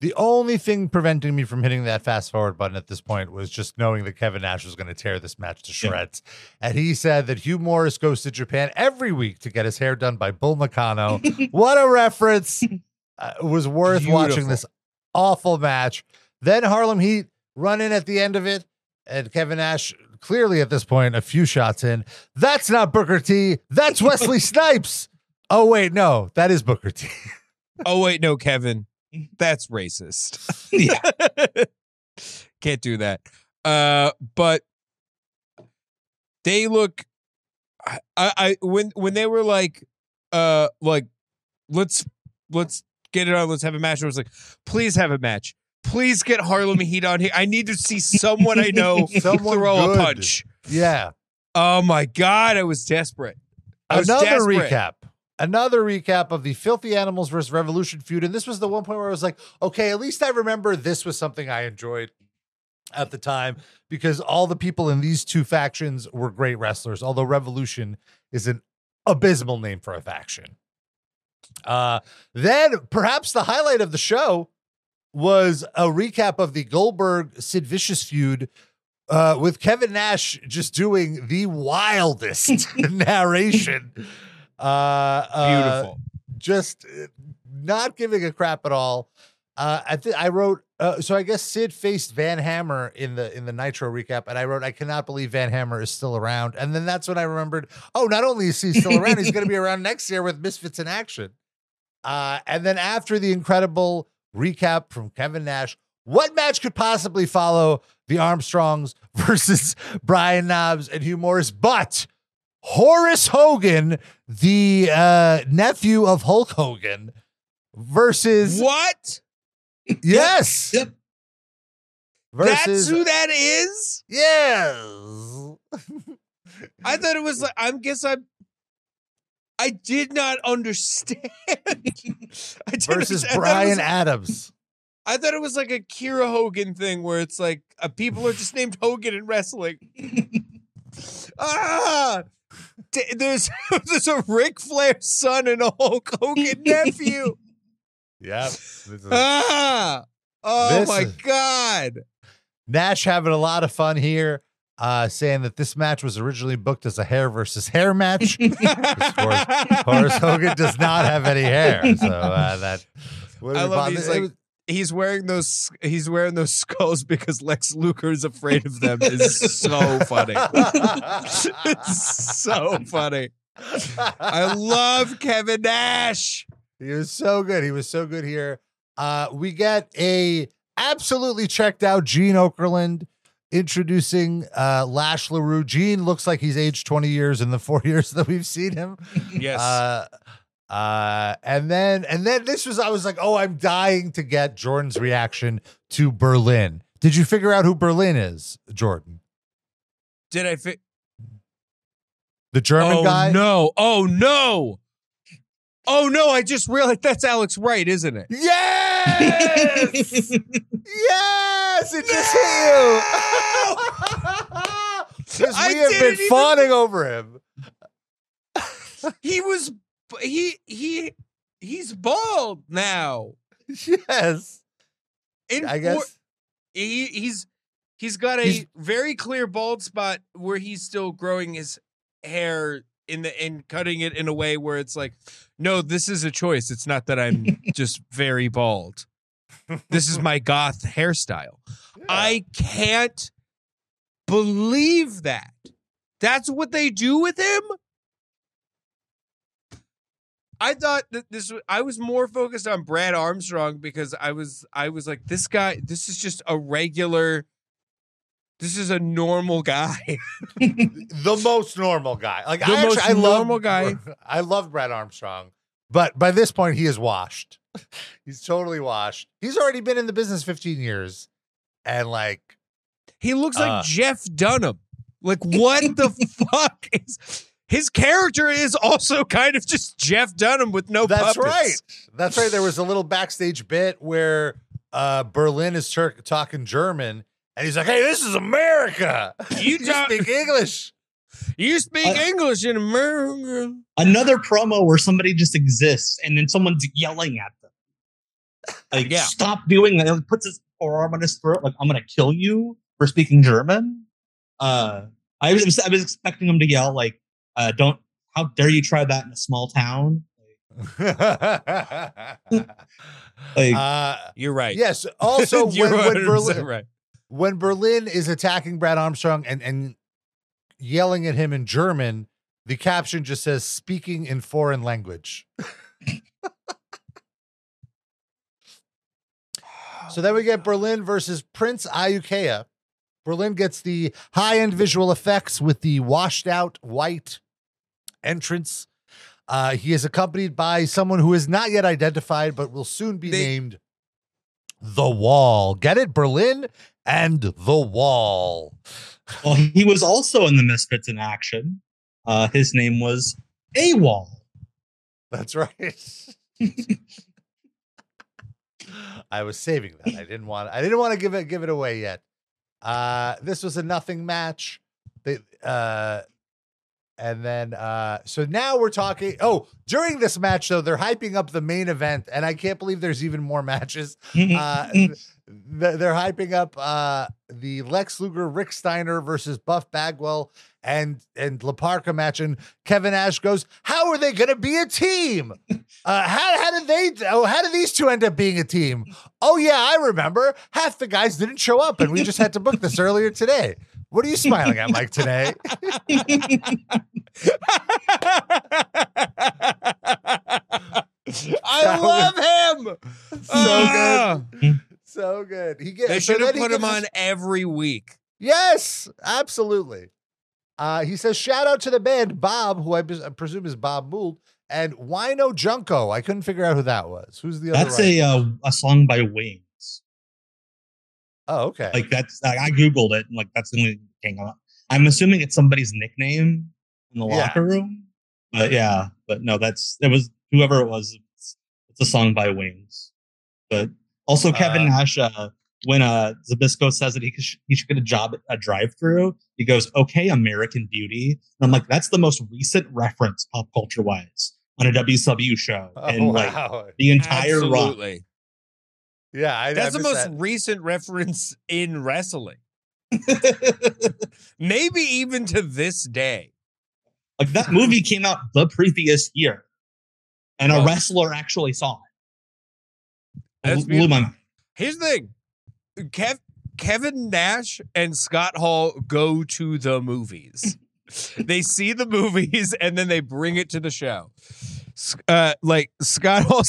The only thing preventing me from hitting that fast forward button at this point was just knowing that Kevin Nash was going to tear this match to shreds. Yeah. And he said that Hugh Morrus goes to Japan every week to get his hair done by Bull Nakano. What a reference. Uh, it was worth Beautiful. watching this awful match. Then Harlem Heat run in at the end of it. And Kevin Nash, clearly at this point, a few shots in. That's not Booker T. That's Wesley Snipes. Oh, wait, no, that is Booker T. Oh, wait, no, Kevin. That's racist. Yeah. Can't do that. Uh, but they look. I, I when when they were like, uh, like let's let's get it on. Let's have a match. I was like, please have a match. Please get Harlem Heat on here. I need to see someone I know someone throw good. a punch. Yeah. Oh my God, I was desperate. I was Another desperate. recap. Another recap of the Filthy Animals versus Revolution feud. And this was the one point where I was like, okay, at least I remember this was something I enjoyed at the time because all the people in these two factions were great wrestlers, although Revolution is an abysmal name for a faction. Uh, then perhaps the highlight of the show was a recap of the Goldberg-Sid Vicious feud uh, with Kevin Nash just doing the wildest narration. Uh, uh, Beautiful. Just not giving a crap at all. Uh, I th I wrote, uh, so I guess Sid faced Van Hammer in the in the Nitro recap, and I wrote, I cannot believe Van Hammer is still around. And then that's when I remembered, oh, not only is he still around, he's going to be around next year with Misfits in Action. Uh, and then after the incredible recap from Kevin Nash, what match could possibly follow the Armstrongs versus Brian Knobbs and Hugh Morrus? But Horace Hogan, the uh, nephew of Hulk Hogan, versus what? Yes. Yep. Versus, that's who that is. Yes. I thought it was like, I guess I, I did not understand. I versus understand. Brian I was, Adams. I thought it was like a Kira Hogan thing where it's like uh, people are just named Hogan in wrestling. ah, there's there's a Ric Flair son and a Hulk Hogan nephew. Yeah. Ah, oh this my is, God. Nash having a lot of fun here, uh, saying that this match was originally booked as a hair versus hair match. Of course, Horace Hogan does not have any hair, so uh, that. What I love he's, like, was, he's wearing those. He's wearing those skulls because Lex Luger is afraid of them. Is so funny. It's so funny. I love Kevin Nash. He was so good. He was so good here. Uh, we get a absolutely checked out Gene Okerlund introducing uh, Lash LaRue. Gene looks like he's aged twenty years in the four years that we've seen him. Yes. Uh, uh, and then and then this was, I was like, oh, I'm dying to get Jordan's reaction to Berlin. Did you figure out who Berlin is, Jordan? Did I fi- The German oh, guy? No. Oh, no. Oh, no, I just realized that's Alex Wright, isn't it? Yes! Yes! It just no! hit you! Because we have been even... fawning over him. He was... He... He... He's bald now. Yes. In I guess... Four, he, he's... He's got a he's... very clear bald spot where he's still growing his hair... in the in cutting it in a way where it's like, no, this is a choice. It's not that I'm just very bald. This is my goth hairstyle. Yeah. I can't believe that. That's what they do with him. I thought that this was, I was more focused on Brad Armstrong because I was I was like, this guy, this is just a regular. This is a normal guy. The most normal guy. Like the I most actually, I normal loved, guy. I love Brad Armstrong, but by this point he is washed. He's totally washed. He's already been in the business fifteen years. And like he looks uh, like Jeff Dunham. Like what the fuck is his character is also kind of just Jeff Dunham with no That's puppets. right. That's right. There was a little backstage bit where uh, Berlin is tur talking German. And he's like, hey, this is America. You, you speak English. You speak uh, English in America. Another promo where somebody just exists and then someone's yelling at them. Like, yeah. Stop doing that. He puts his forearm on his throat like, I'm going to kill you for speaking German. Uh, I, was, I was expecting him to yell like, uh, don't, how dare you try that in a small town? Like, uh, you're right. Yes. Also, when, when Berlin... Right. When Berlin is attacking Brad Armstrong and, and yelling at him in German, the caption just says, speaking in foreign language. So then we get Berlin versus Prince Iukea. Berlin gets the high-end visual effects with the washed-out white entrance. Uh, he is accompanied by someone who is not yet identified, but will soon be they named The Wall. Get it, Berlin? And The Wall. Well, he was also in the Misfits in Action. Uh, his name was AWOL. That's right. I was saving that. I didn't want. I didn't want to give it give it away yet. Uh, this was a nothing match. They, uh, And then, uh, so now we're talking. Oh, during this match, though, they're hyping up the main event, and I can't believe there's even more matches. Uh, th they're hyping up uh, the Lex Luger, Rick Steiner versus Buff Bagwell and and La Parka match. And Kevin Nash goes, "How are they going to be a team? Uh, how how did they? Oh, how did these two end up being a team? Oh yeah, I remember. Half the guys didn't show up, and we just had to book this earlier today." What are you smiling at, Mike Tenay? I love him. So uh, good. So good. He gets, they should have so put him on his... every week. Yes, absolutely. Uh, he says, shout out to the band Bob, who I presume is Bob Mould, and Wino Junko. I couldn't figure out who that was. Who's the other That's a, uh, a song by Wing. Oh, okay. Like that's like, I Googled it, and like that's the only thing. I'm assuming it's somebody's nickname in the yeah. locker room. But yeah, but no, that's it was whoever it was. It's, it's a song by Wings. But also Kevin uh, Nash, uh, when uh, Zbyszko says that he sh he should get a job at a drive-through, he goes, "Okay, American Beauty." And I'm like, that's the most recent reference pop culture wise on a W C W show, oh, and like wow. the entire Absolutely. Run. Yeah, I, that's I the most that. recent reference in wrestling, maybe even to this day. Like that movie came out the previous year, and oh. a wrestler actually saw it. That's blew my mind. Here's the thing: Kev Kevin Nash and Scott Hall go to the movies. They see the movies, and then they bring it to the show. Uh, like Scott Hall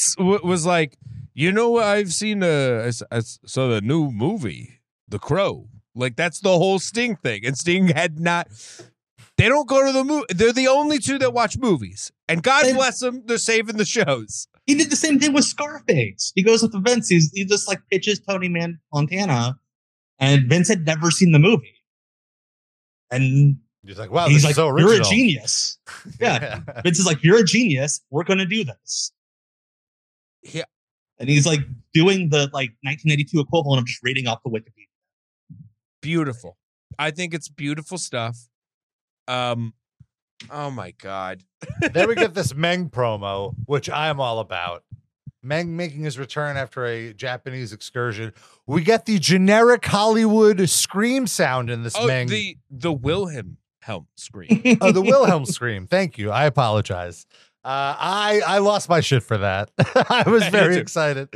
was like, you know, I've seen a, I saw the new movie, The Crow. Like, that's the whole Sting thing. And Sting had not, they don't go to the movie. They're the only two that watch movies. And God they, bless them, they're saving the shows. He did the same thing with Scarface. He goes with the Vince. He's, he just, like, pitches Tony Man Montana. And Vince had never seen the movie. And he's like, wow, he's this like, is so original. You're a genius. Yeah. yeah. Vince is like, you're a genius. We're going to do this. Yeah. And he's like doing the like nineteen eighty-two equivalent of just reading off the Wikipedia. Beautiful. I think it's beautiful stuff. Um, oh my God. Then we get this Meng promo, which I'm all about. Meng making his return after a Japanese excursion. We get the generic Hollywood scream sound in this oh, Meng. The, the Wilhelm scream. Oh, the Wilhelm scream. Thank you. I apologize. Uh, I, I lost my shit for that. I was very excited.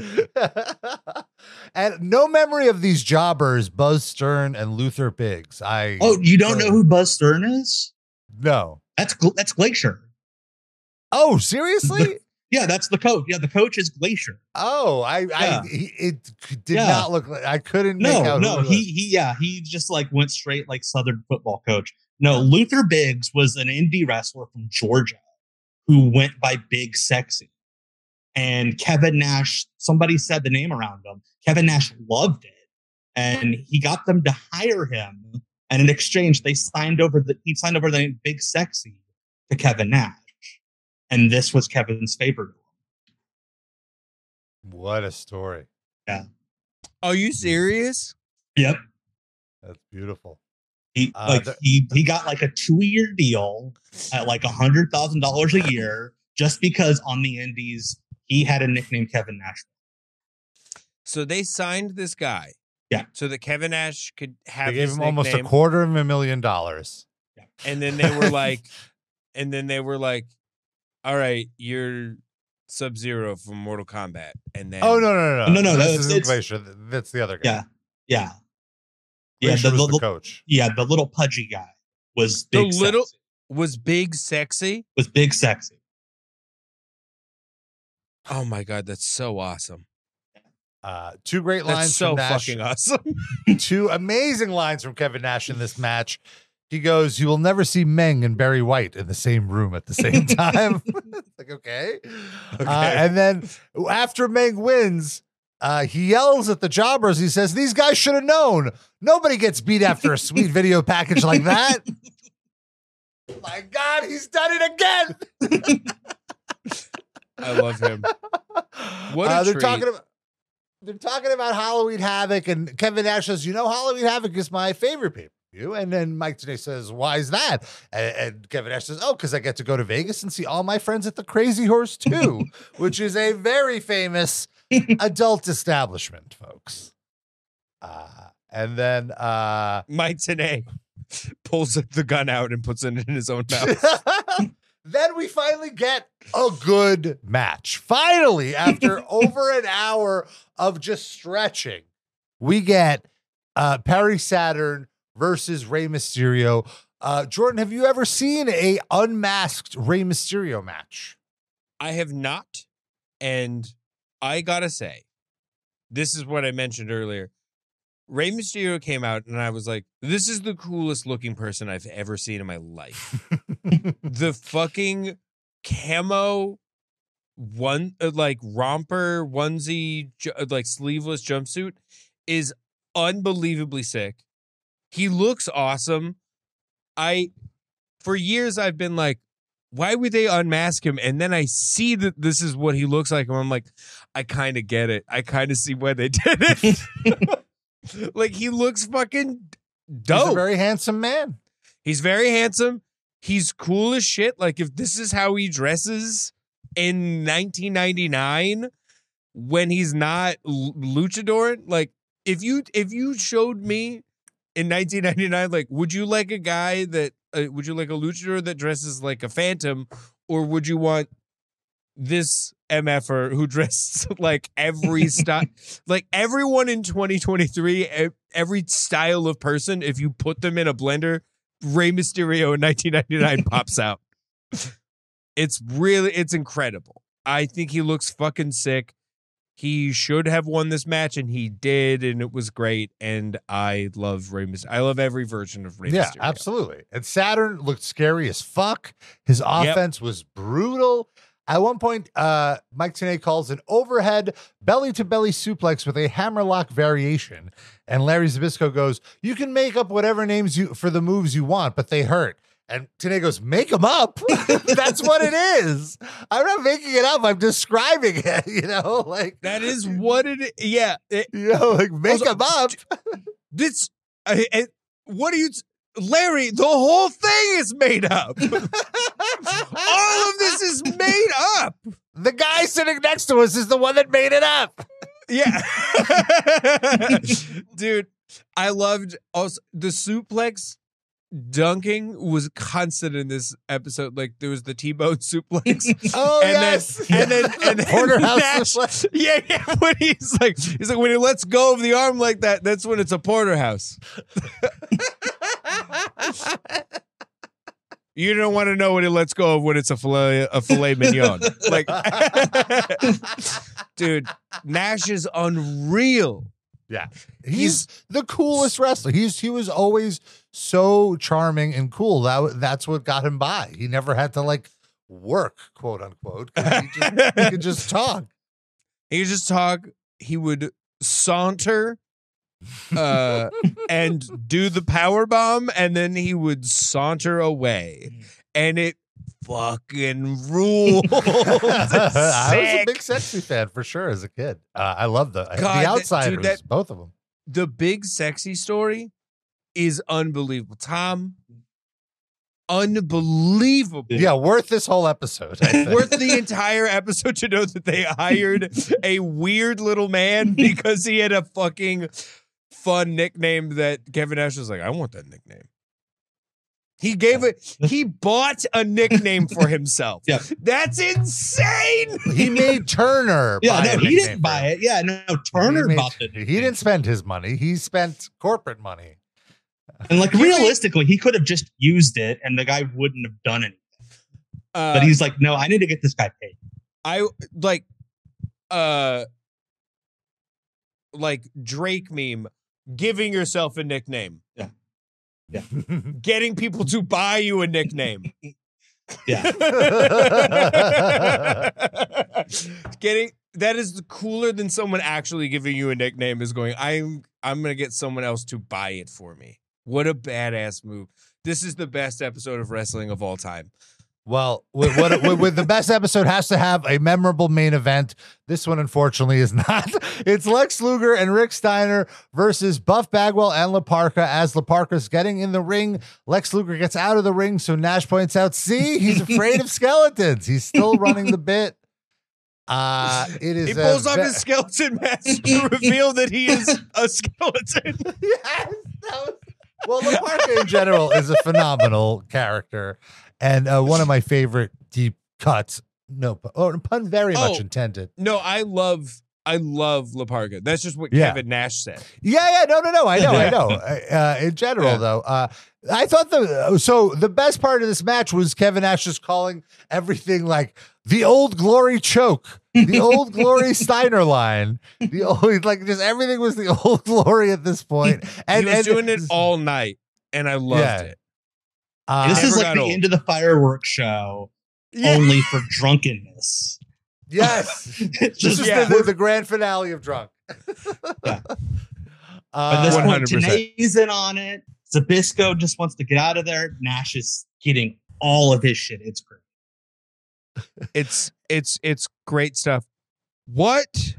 And no memory of these jobbers, Buzz Stern and Luther Biggs. I Oh, you don't know who Buzz Stern is? No. That's that's Glacier. Oh, seriously? The, yeah, that's the coach. Yeah, the coach is Glacier. Oh, I, yeah. I he, it did yeah. not look like I couldn't no, make out. No, he, he, yeah, he just like went straight like Southern football coach. No, yeah. Luther Biggs was an indie wrestler from Georgia who went by Big Sexy. And Kevin Nash, somebody said the name around him. Kevin Nash loved it. And he got them to hire him. And in exchange, they signed over the he signed over the name Big Sexy to Kevin Nash. And this was Kevin's favor to him. What a story. Yeah. Are you serious? Yep. That's beautiful. He, uh, like, he, he got like a two-year deal at like one hundred thousand dollars a year just because on the indies, he had a nickname, Kevin Nash. So they signed this guy. Yeah. So that Kevin Nash could have They gave his him nickname. Almost a quarter of a million dollars. Yeah. And then they were like, and then they were like, all right, you're Sub-Zero from Mortal Kombat. And then. Oh, no, no, no. No, no. no that was, it's, Glacier. That's the other guy. Yeah. Yeah. Yeah, the, the, the coach. Yeah, the little pudgy guy was big. The little sexy. was big sexy. Was big sexy. Oh my God, that's so awesome! Uh, two great that's lines. So from Nash. Fucking awesome. Two amazing lines from Kevin Nash in this match. He goes, "You will never see Meng and Barry White in the same room at the same time." Like, okay, okay. Uh, and then after Meng wins. Uh, he yells at the jobbers. He says, these guys should have known. Nobody gets beat after a sweet video package like that. My God, he's done it again. I love him. What a uh, they're treat. Talking about, they're talking about Halloween Havoc, and Kevin Nash says, you know, Halloween Havoc is my favorite paper. you. And then Mike Tenay says, why is that? And, and Kevin Nash says, oh, because I get to go to Vegas and see all my friends at the Crazy Horse too, which is a very famous adult establishment, folks. Uh, and then uh, Mike Tenay pulls the gun out and puts it in his own mouth. Then we finally get a good match. Finally, after over an hour of just stretching, we get uh, Perry Saturn versus Rey Mysterio. Uh, Jordan, have you ever seen a unmasked Rey Mysterio match? I have not. And I gotta say, this is what I mentioned earlier. Rey Mysterio came out and I was like, this is the coolest looking person I've ever seen in my life. The fucking camo one, uh, like romper onesie, ju- like sleeveless jumpsuit is unbelievably sick. He looks awesome. I, for years I've been like, why would they unmask him? And then I see that this is what he looks like. And I'm like, I kind of get it. I kind of see why they did it. Like, he looks fucking dope. He's a very handsome man. He's very handsome. He's cool as shit. Like, if this is how he dresses in nineteen ninety-nine when he's not l- luchador, like, if you if you showed me in nineteen ninety-nine, like, would you like a guy that, uh, would you like a luchador that dresses like a phantom, or would you want this M F-er who dressed like every style, like everyone in twenty twenty-three, every style of person, if you put them in a blender, Rey Mysterio in nineteen ninety-nine pops out. It's really, it's incredible. I think he looks fucking sick. He should have won this match, and he did, and it was great. And I love Rey Mysterio. I love every version of Rey yeah, Mysterio. Yeah, absolutely. And Saturn looked scary as fuck. His offense yep. was brutal. At one point, uh, Mike Tenay calls an overhead belly-to-belly suplex with a hammerlock variation. And Larry Zbyszko goes, you can make up whatever names you for the moves you want, but they hurt. And Tenay goes, make them up. That's what it is. I'm not making it up. I'm describing it, you know? Like, that is what it is. Yeah. It, you know, like, make them up. This, I, I, what do you... T- Larry, the whole thing is made up. All of this is made up. The guy sitting next to us is the one that made it up. Yeah. Dude, I loved also the suplex dunking was constant in this episode. Like, there was the T-bone suplex. Oh, and yes. Then, and then, and then porterhouse suplex. Yeah, yeah. When he's like, he's like, when he lets go of the arm like that, that's when it's a porterhouse. You don't want to know what it lets go of when it's a filet, a filet mignon. Like, dude, Nash is unreal. Yeah, he's, he's the coolest wrestler. He's he was always so charming and cool. That that's what got him by. He never had to like work, quote unquote. He, just, he could just talk. He could just talk. He would saunter. uh, and do the power bomb, and then he would saunter away, and it fucking ruled. I was a big Sexy fan for sure as a kid. Uh, I love the God, the Outsiders, that, dude, that, both of them. The Big Sexy story is unbelievable, Tom. Unbelievable. Yeah, worth this whole episode. Worth the entire episode to know that they hired a weird little man because he had a fucking fun nickname that Kevin Nash was like, I want that nickname. He gave it, he bought a nickname for himself. Yeah. That's insane. He made Turner. Yeah, buy no, he didn't buy it. Yeah, no, no Turner made, bought it. He didn't spend his money. He spent corporate money. And like, realistically, he could have just used it and the guy wouldn't have done anything. Uh, but he's like, no, I need to get this guy paid. I like, uh, like Drake meme. Giving yourself a nickname. Yeah. Yeah. Getting people to buy you a nickname. Yeah. Getting that is cooler than someone actually giving you a nickname is going, I'm I'm gonna get someone else to buy it for me. What a badass move. This is the best episode of wrestling of all time. Well, with, what, with, with the best episode has to have a memorable main event. This one, unfortunately, is not. It's Lex Luger and Rick Steiner versus Buff Bagwell and La Parka. As La Parka's getting in the ring, Lex Luger gets out of the ring, so Nash points out, see, he's afraid of skeletons. He's still running the bit. Uh, it is he pulls off his skeleton mask to reveal that he is a skeleton. Yes, that was well, La Parka in general is a phenomenal character. And uh, one of my favorite deep cuts, no oh, pun very oh, much intended. No, I love, I love La Parka. That's just what yeah. Kevin Nash said. Yeah, yeah, no, no, no, I know, I know. Uh, in general, yeah. though, uh, I thought the so the best part of this match was Kevin Nash just calling everything like the old glory choke, the old glory Steiner line, the old like just everything was the old glory at this point. And he was and, doing it all night, and I loved yeah. it. Uh, this is like the old. end of the fireworks show, yeah. only for drunkenness. Yes, just, this is yeah. the, the grand finale of drunk. yeah. uh, At this point, Tenay is in on it. Zbyszko just wants to get out of there. Nash is getting all of his shit. It's great. It's it's it's great stuff. What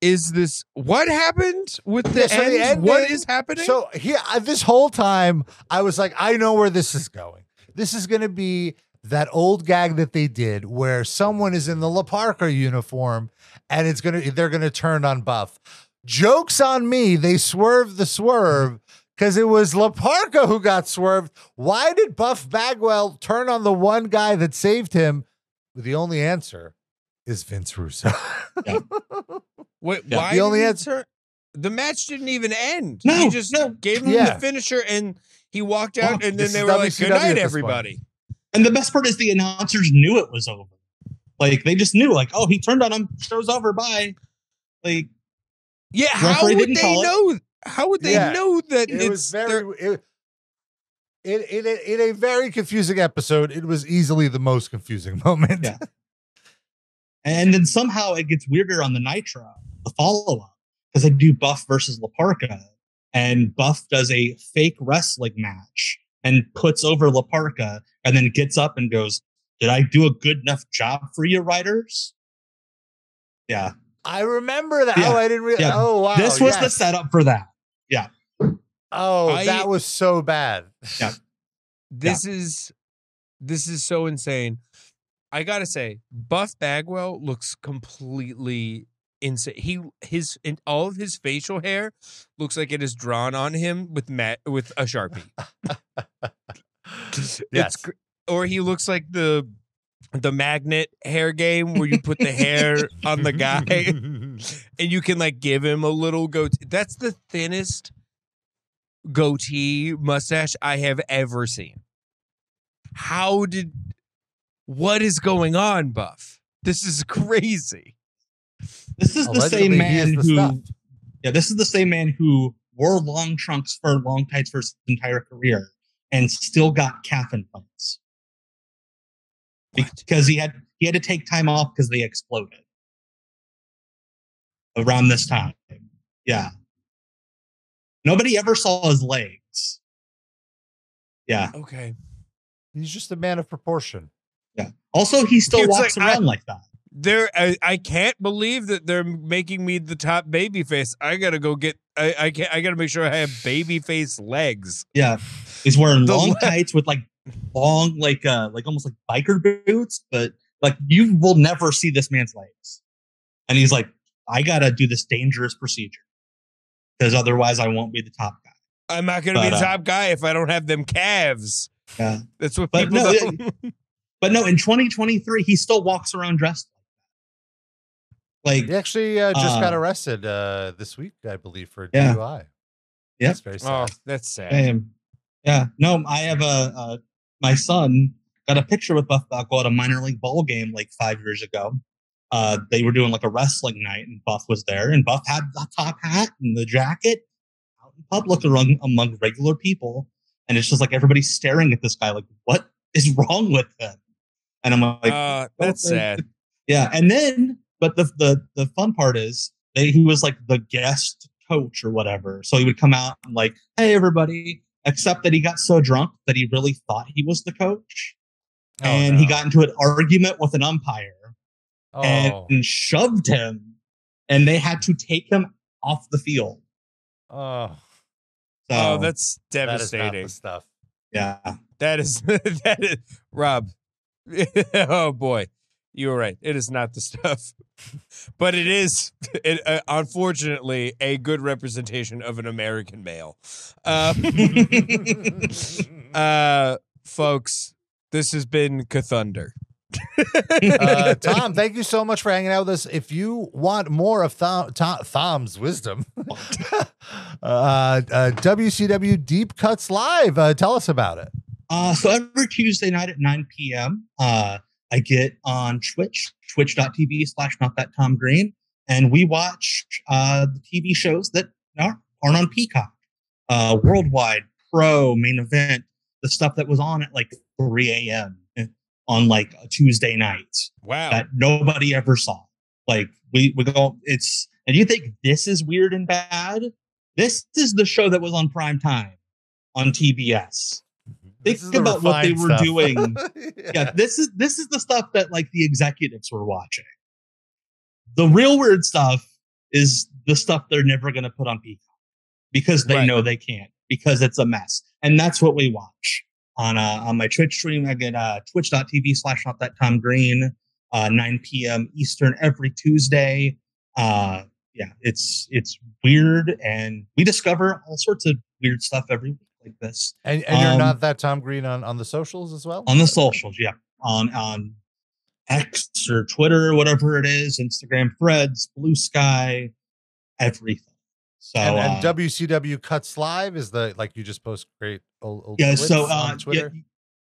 is this? What happened with the, yeah, so the end? What is happening? So here, yeah, this whole time, I was like, I know where this is going. This is going to be that old gag that they did where someone is in the La Parka uniform and it's going to, they're going to turn on Buff. Joke's on me. They swerved the swerve because it was La Parka who got swerved. Why did Buff Bagwell turn on the one guy that saved him? The only answer is Vince Russo. Yeah. Wait, yeah. why the only answer? The match didn't even end. No, he just no. gave him yeah. the finisher, and he walked out, well, and then they were W C W like, "Good night, everybody." Point. And the best part is the announcers knew it was over. Like they just knew, like, "Oh, he turned on him. Show's over. Bye." Like, yeah. How would they know? It. How would they yeah. know that it it's was very? It, it, it, it, in a very confusing episode, it was easily the most confusing moment. Yeah. And then somehow it gets weirder on the Nitro, the follow-up. Because I do Buff versus La Parka, and Buff does a fake wrestling match and puts over La Parka, and then gets up and goes, "Did I do a good enough job for you, writers?" Yeah, I remember that. Yeah. Oh, I didn't realize. Yeah. Oh, wow. This was yes. the setup for that. Yeah. Oh, I, that was so bad. Yeah. This yeah. is this is so insane. I gotta say, Buff Bagwell looks completely insane. He his in, all of his facial hair looks like it is drawn on him with mat, with a Sharpie. Yes, it's, or he looks like the the magnet hair game where you put the hair on the guy and you can like give him a little goatee. That's the thinnest goatee mustache I have ever seen. How did what is going on, Buff? This is crazy. This is Allegedly, the same man the who, stuff. yeah, this is the same man who wore long trunks for long tights for his entire career and still got calf implants because he had he had to take time off because they exploded around this time. Yeah, nobody ever saw his legs. Yeah, okay, he's just a man of proportion. Yeah. Also, he still it's walks like, around I, like that. There, I, I can't believe that they're making me the top baby face. I gotta go get. I, I can't. I gotta make sure I have baby face legs. Yeah, he's wearing the long le- tights with like long, like uh, like almost like biker boots. But like, you will never see this man's legs. And he's like, I gotta do this dangerous procedure because otherwise, I won't be the top guy. I'm not gonna but, be the uh, top guy if I don't have them calves. Yeah, that's what people. But no, it, but no, in twenty twenty-three, he still walks around dressed. Like, he actually uh, just uh, got arrested uh, this week, I believe, for yeah. D U I. Yeah, that's very sad. Oh, that's sad. Damn. Yeah, no, I have a uh, my son got a picture with Buff Bagwell at a minor league ball game like five years ago. Uh, they were doing like a wrestling night, and Buff was there, and Buff had the top hat and the jacket out in public among, among regular people, and it's just like everybody's staring at this guy, like, what is wrong with him? And I'm like, uh, that's oh, sad. Yeah, and then. But the, the the fun part is that he was like the guest coach or whatever. So he would come out and like, hey, everybody, except that he got so drunk that he really thought he was the coach. Oh, and no. He got into an argument with an umpire oh. and shoved him, and they had to take him off the field. Oh, so, oh that's devastating. That is not the stuff. Yeah, that is that is Rob. Oh boy, you were right. It is not the stuff, but it is it, uh, unfortunately a good representation of an American male. Uh, uh, folks, this has been KThunder. uh, Tom, thank you so much for hanging out with us. If you want more of Thom, Tom, Tom's wisdom, uh, uh, W C W Deep Cuts Live, uh, tell us about it. Uh, so every Tuesday night at nine p.m., uh, I get on Twitch, twitch.tv slash not that Tom Green, and we watch uh, the T V shows that aren't, aren't on Peacock. Uh, Worldwide, Pro, Main Event, the stuff that was on at like three a.m. on like a Tuesday night. Wow. That nobody ever saw. Like we, we go, it's, and you think this is weird and bad? This is the show that was on prime time on T B S. Think about what they were stuff. doing. yeah. yeah. This is, this is the stuff that like the executives were watching. The real weird stuff is the stuff they're never going to put on Peacock because they right. know they can't, because it's a mess. And that's what we watch. On uh, on my Twitch stream, I get uh, twitch.tv slash not that Tom Green, uh, nine p.m. Eastern every Tuesday. Uh, yeah, it's it's weird, and we discover all sorts of weird stuff every week like this. And, and um, you're not that Tom Green on, on the socials as well? On the socials, yeah. On, on X or Twitter or whatever it is, Instagram Threads, Blue Sky, everything. So, and, and uh, W C W Cuts Live is the, like, you just post great old, old yeah, so, uh, on Twitter?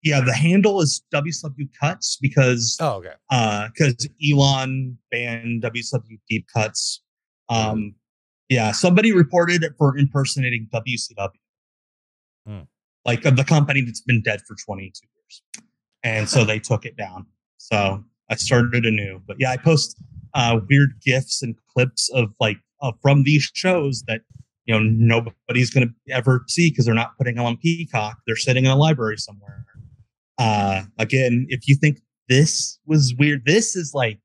Yeah, yeah, the handle is W C W Cuts because oh, okay. uh, because Elon banned W C W Deep Cuts. Um, yeah, somebody reported it for impersonating W C W. Hmm. Like, uh, the company that's been dead for twenty-two years. And so they took it down. So I started anew. But yeah, I post uh, weird GIFs and clips of, like, Uh, from these shows that, you know, nobody's going to ever see because they're not putting them on Peacock. They're sitting in a library somewhere. Uh, again, if you think this was weird, this is like,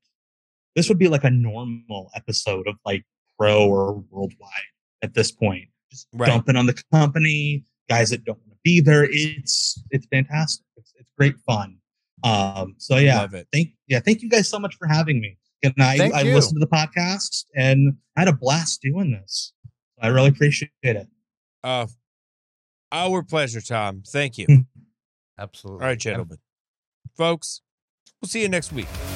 this would be like a normal episode of like Pro or Worldwide at this point. Just right. dumping on the company, guys that don't want to be there. It's it's fantastic. It's, it's great fun. Um, so yeah, Love it. thank yeah, thank you guys so much for having me. And I, I listened to the podcast and I had a blast doing this. I really appreciate it. Uh, our pleasure, Tom. Thank you. Absolutely. All right, gentlemen. Folks, we'll see you next week.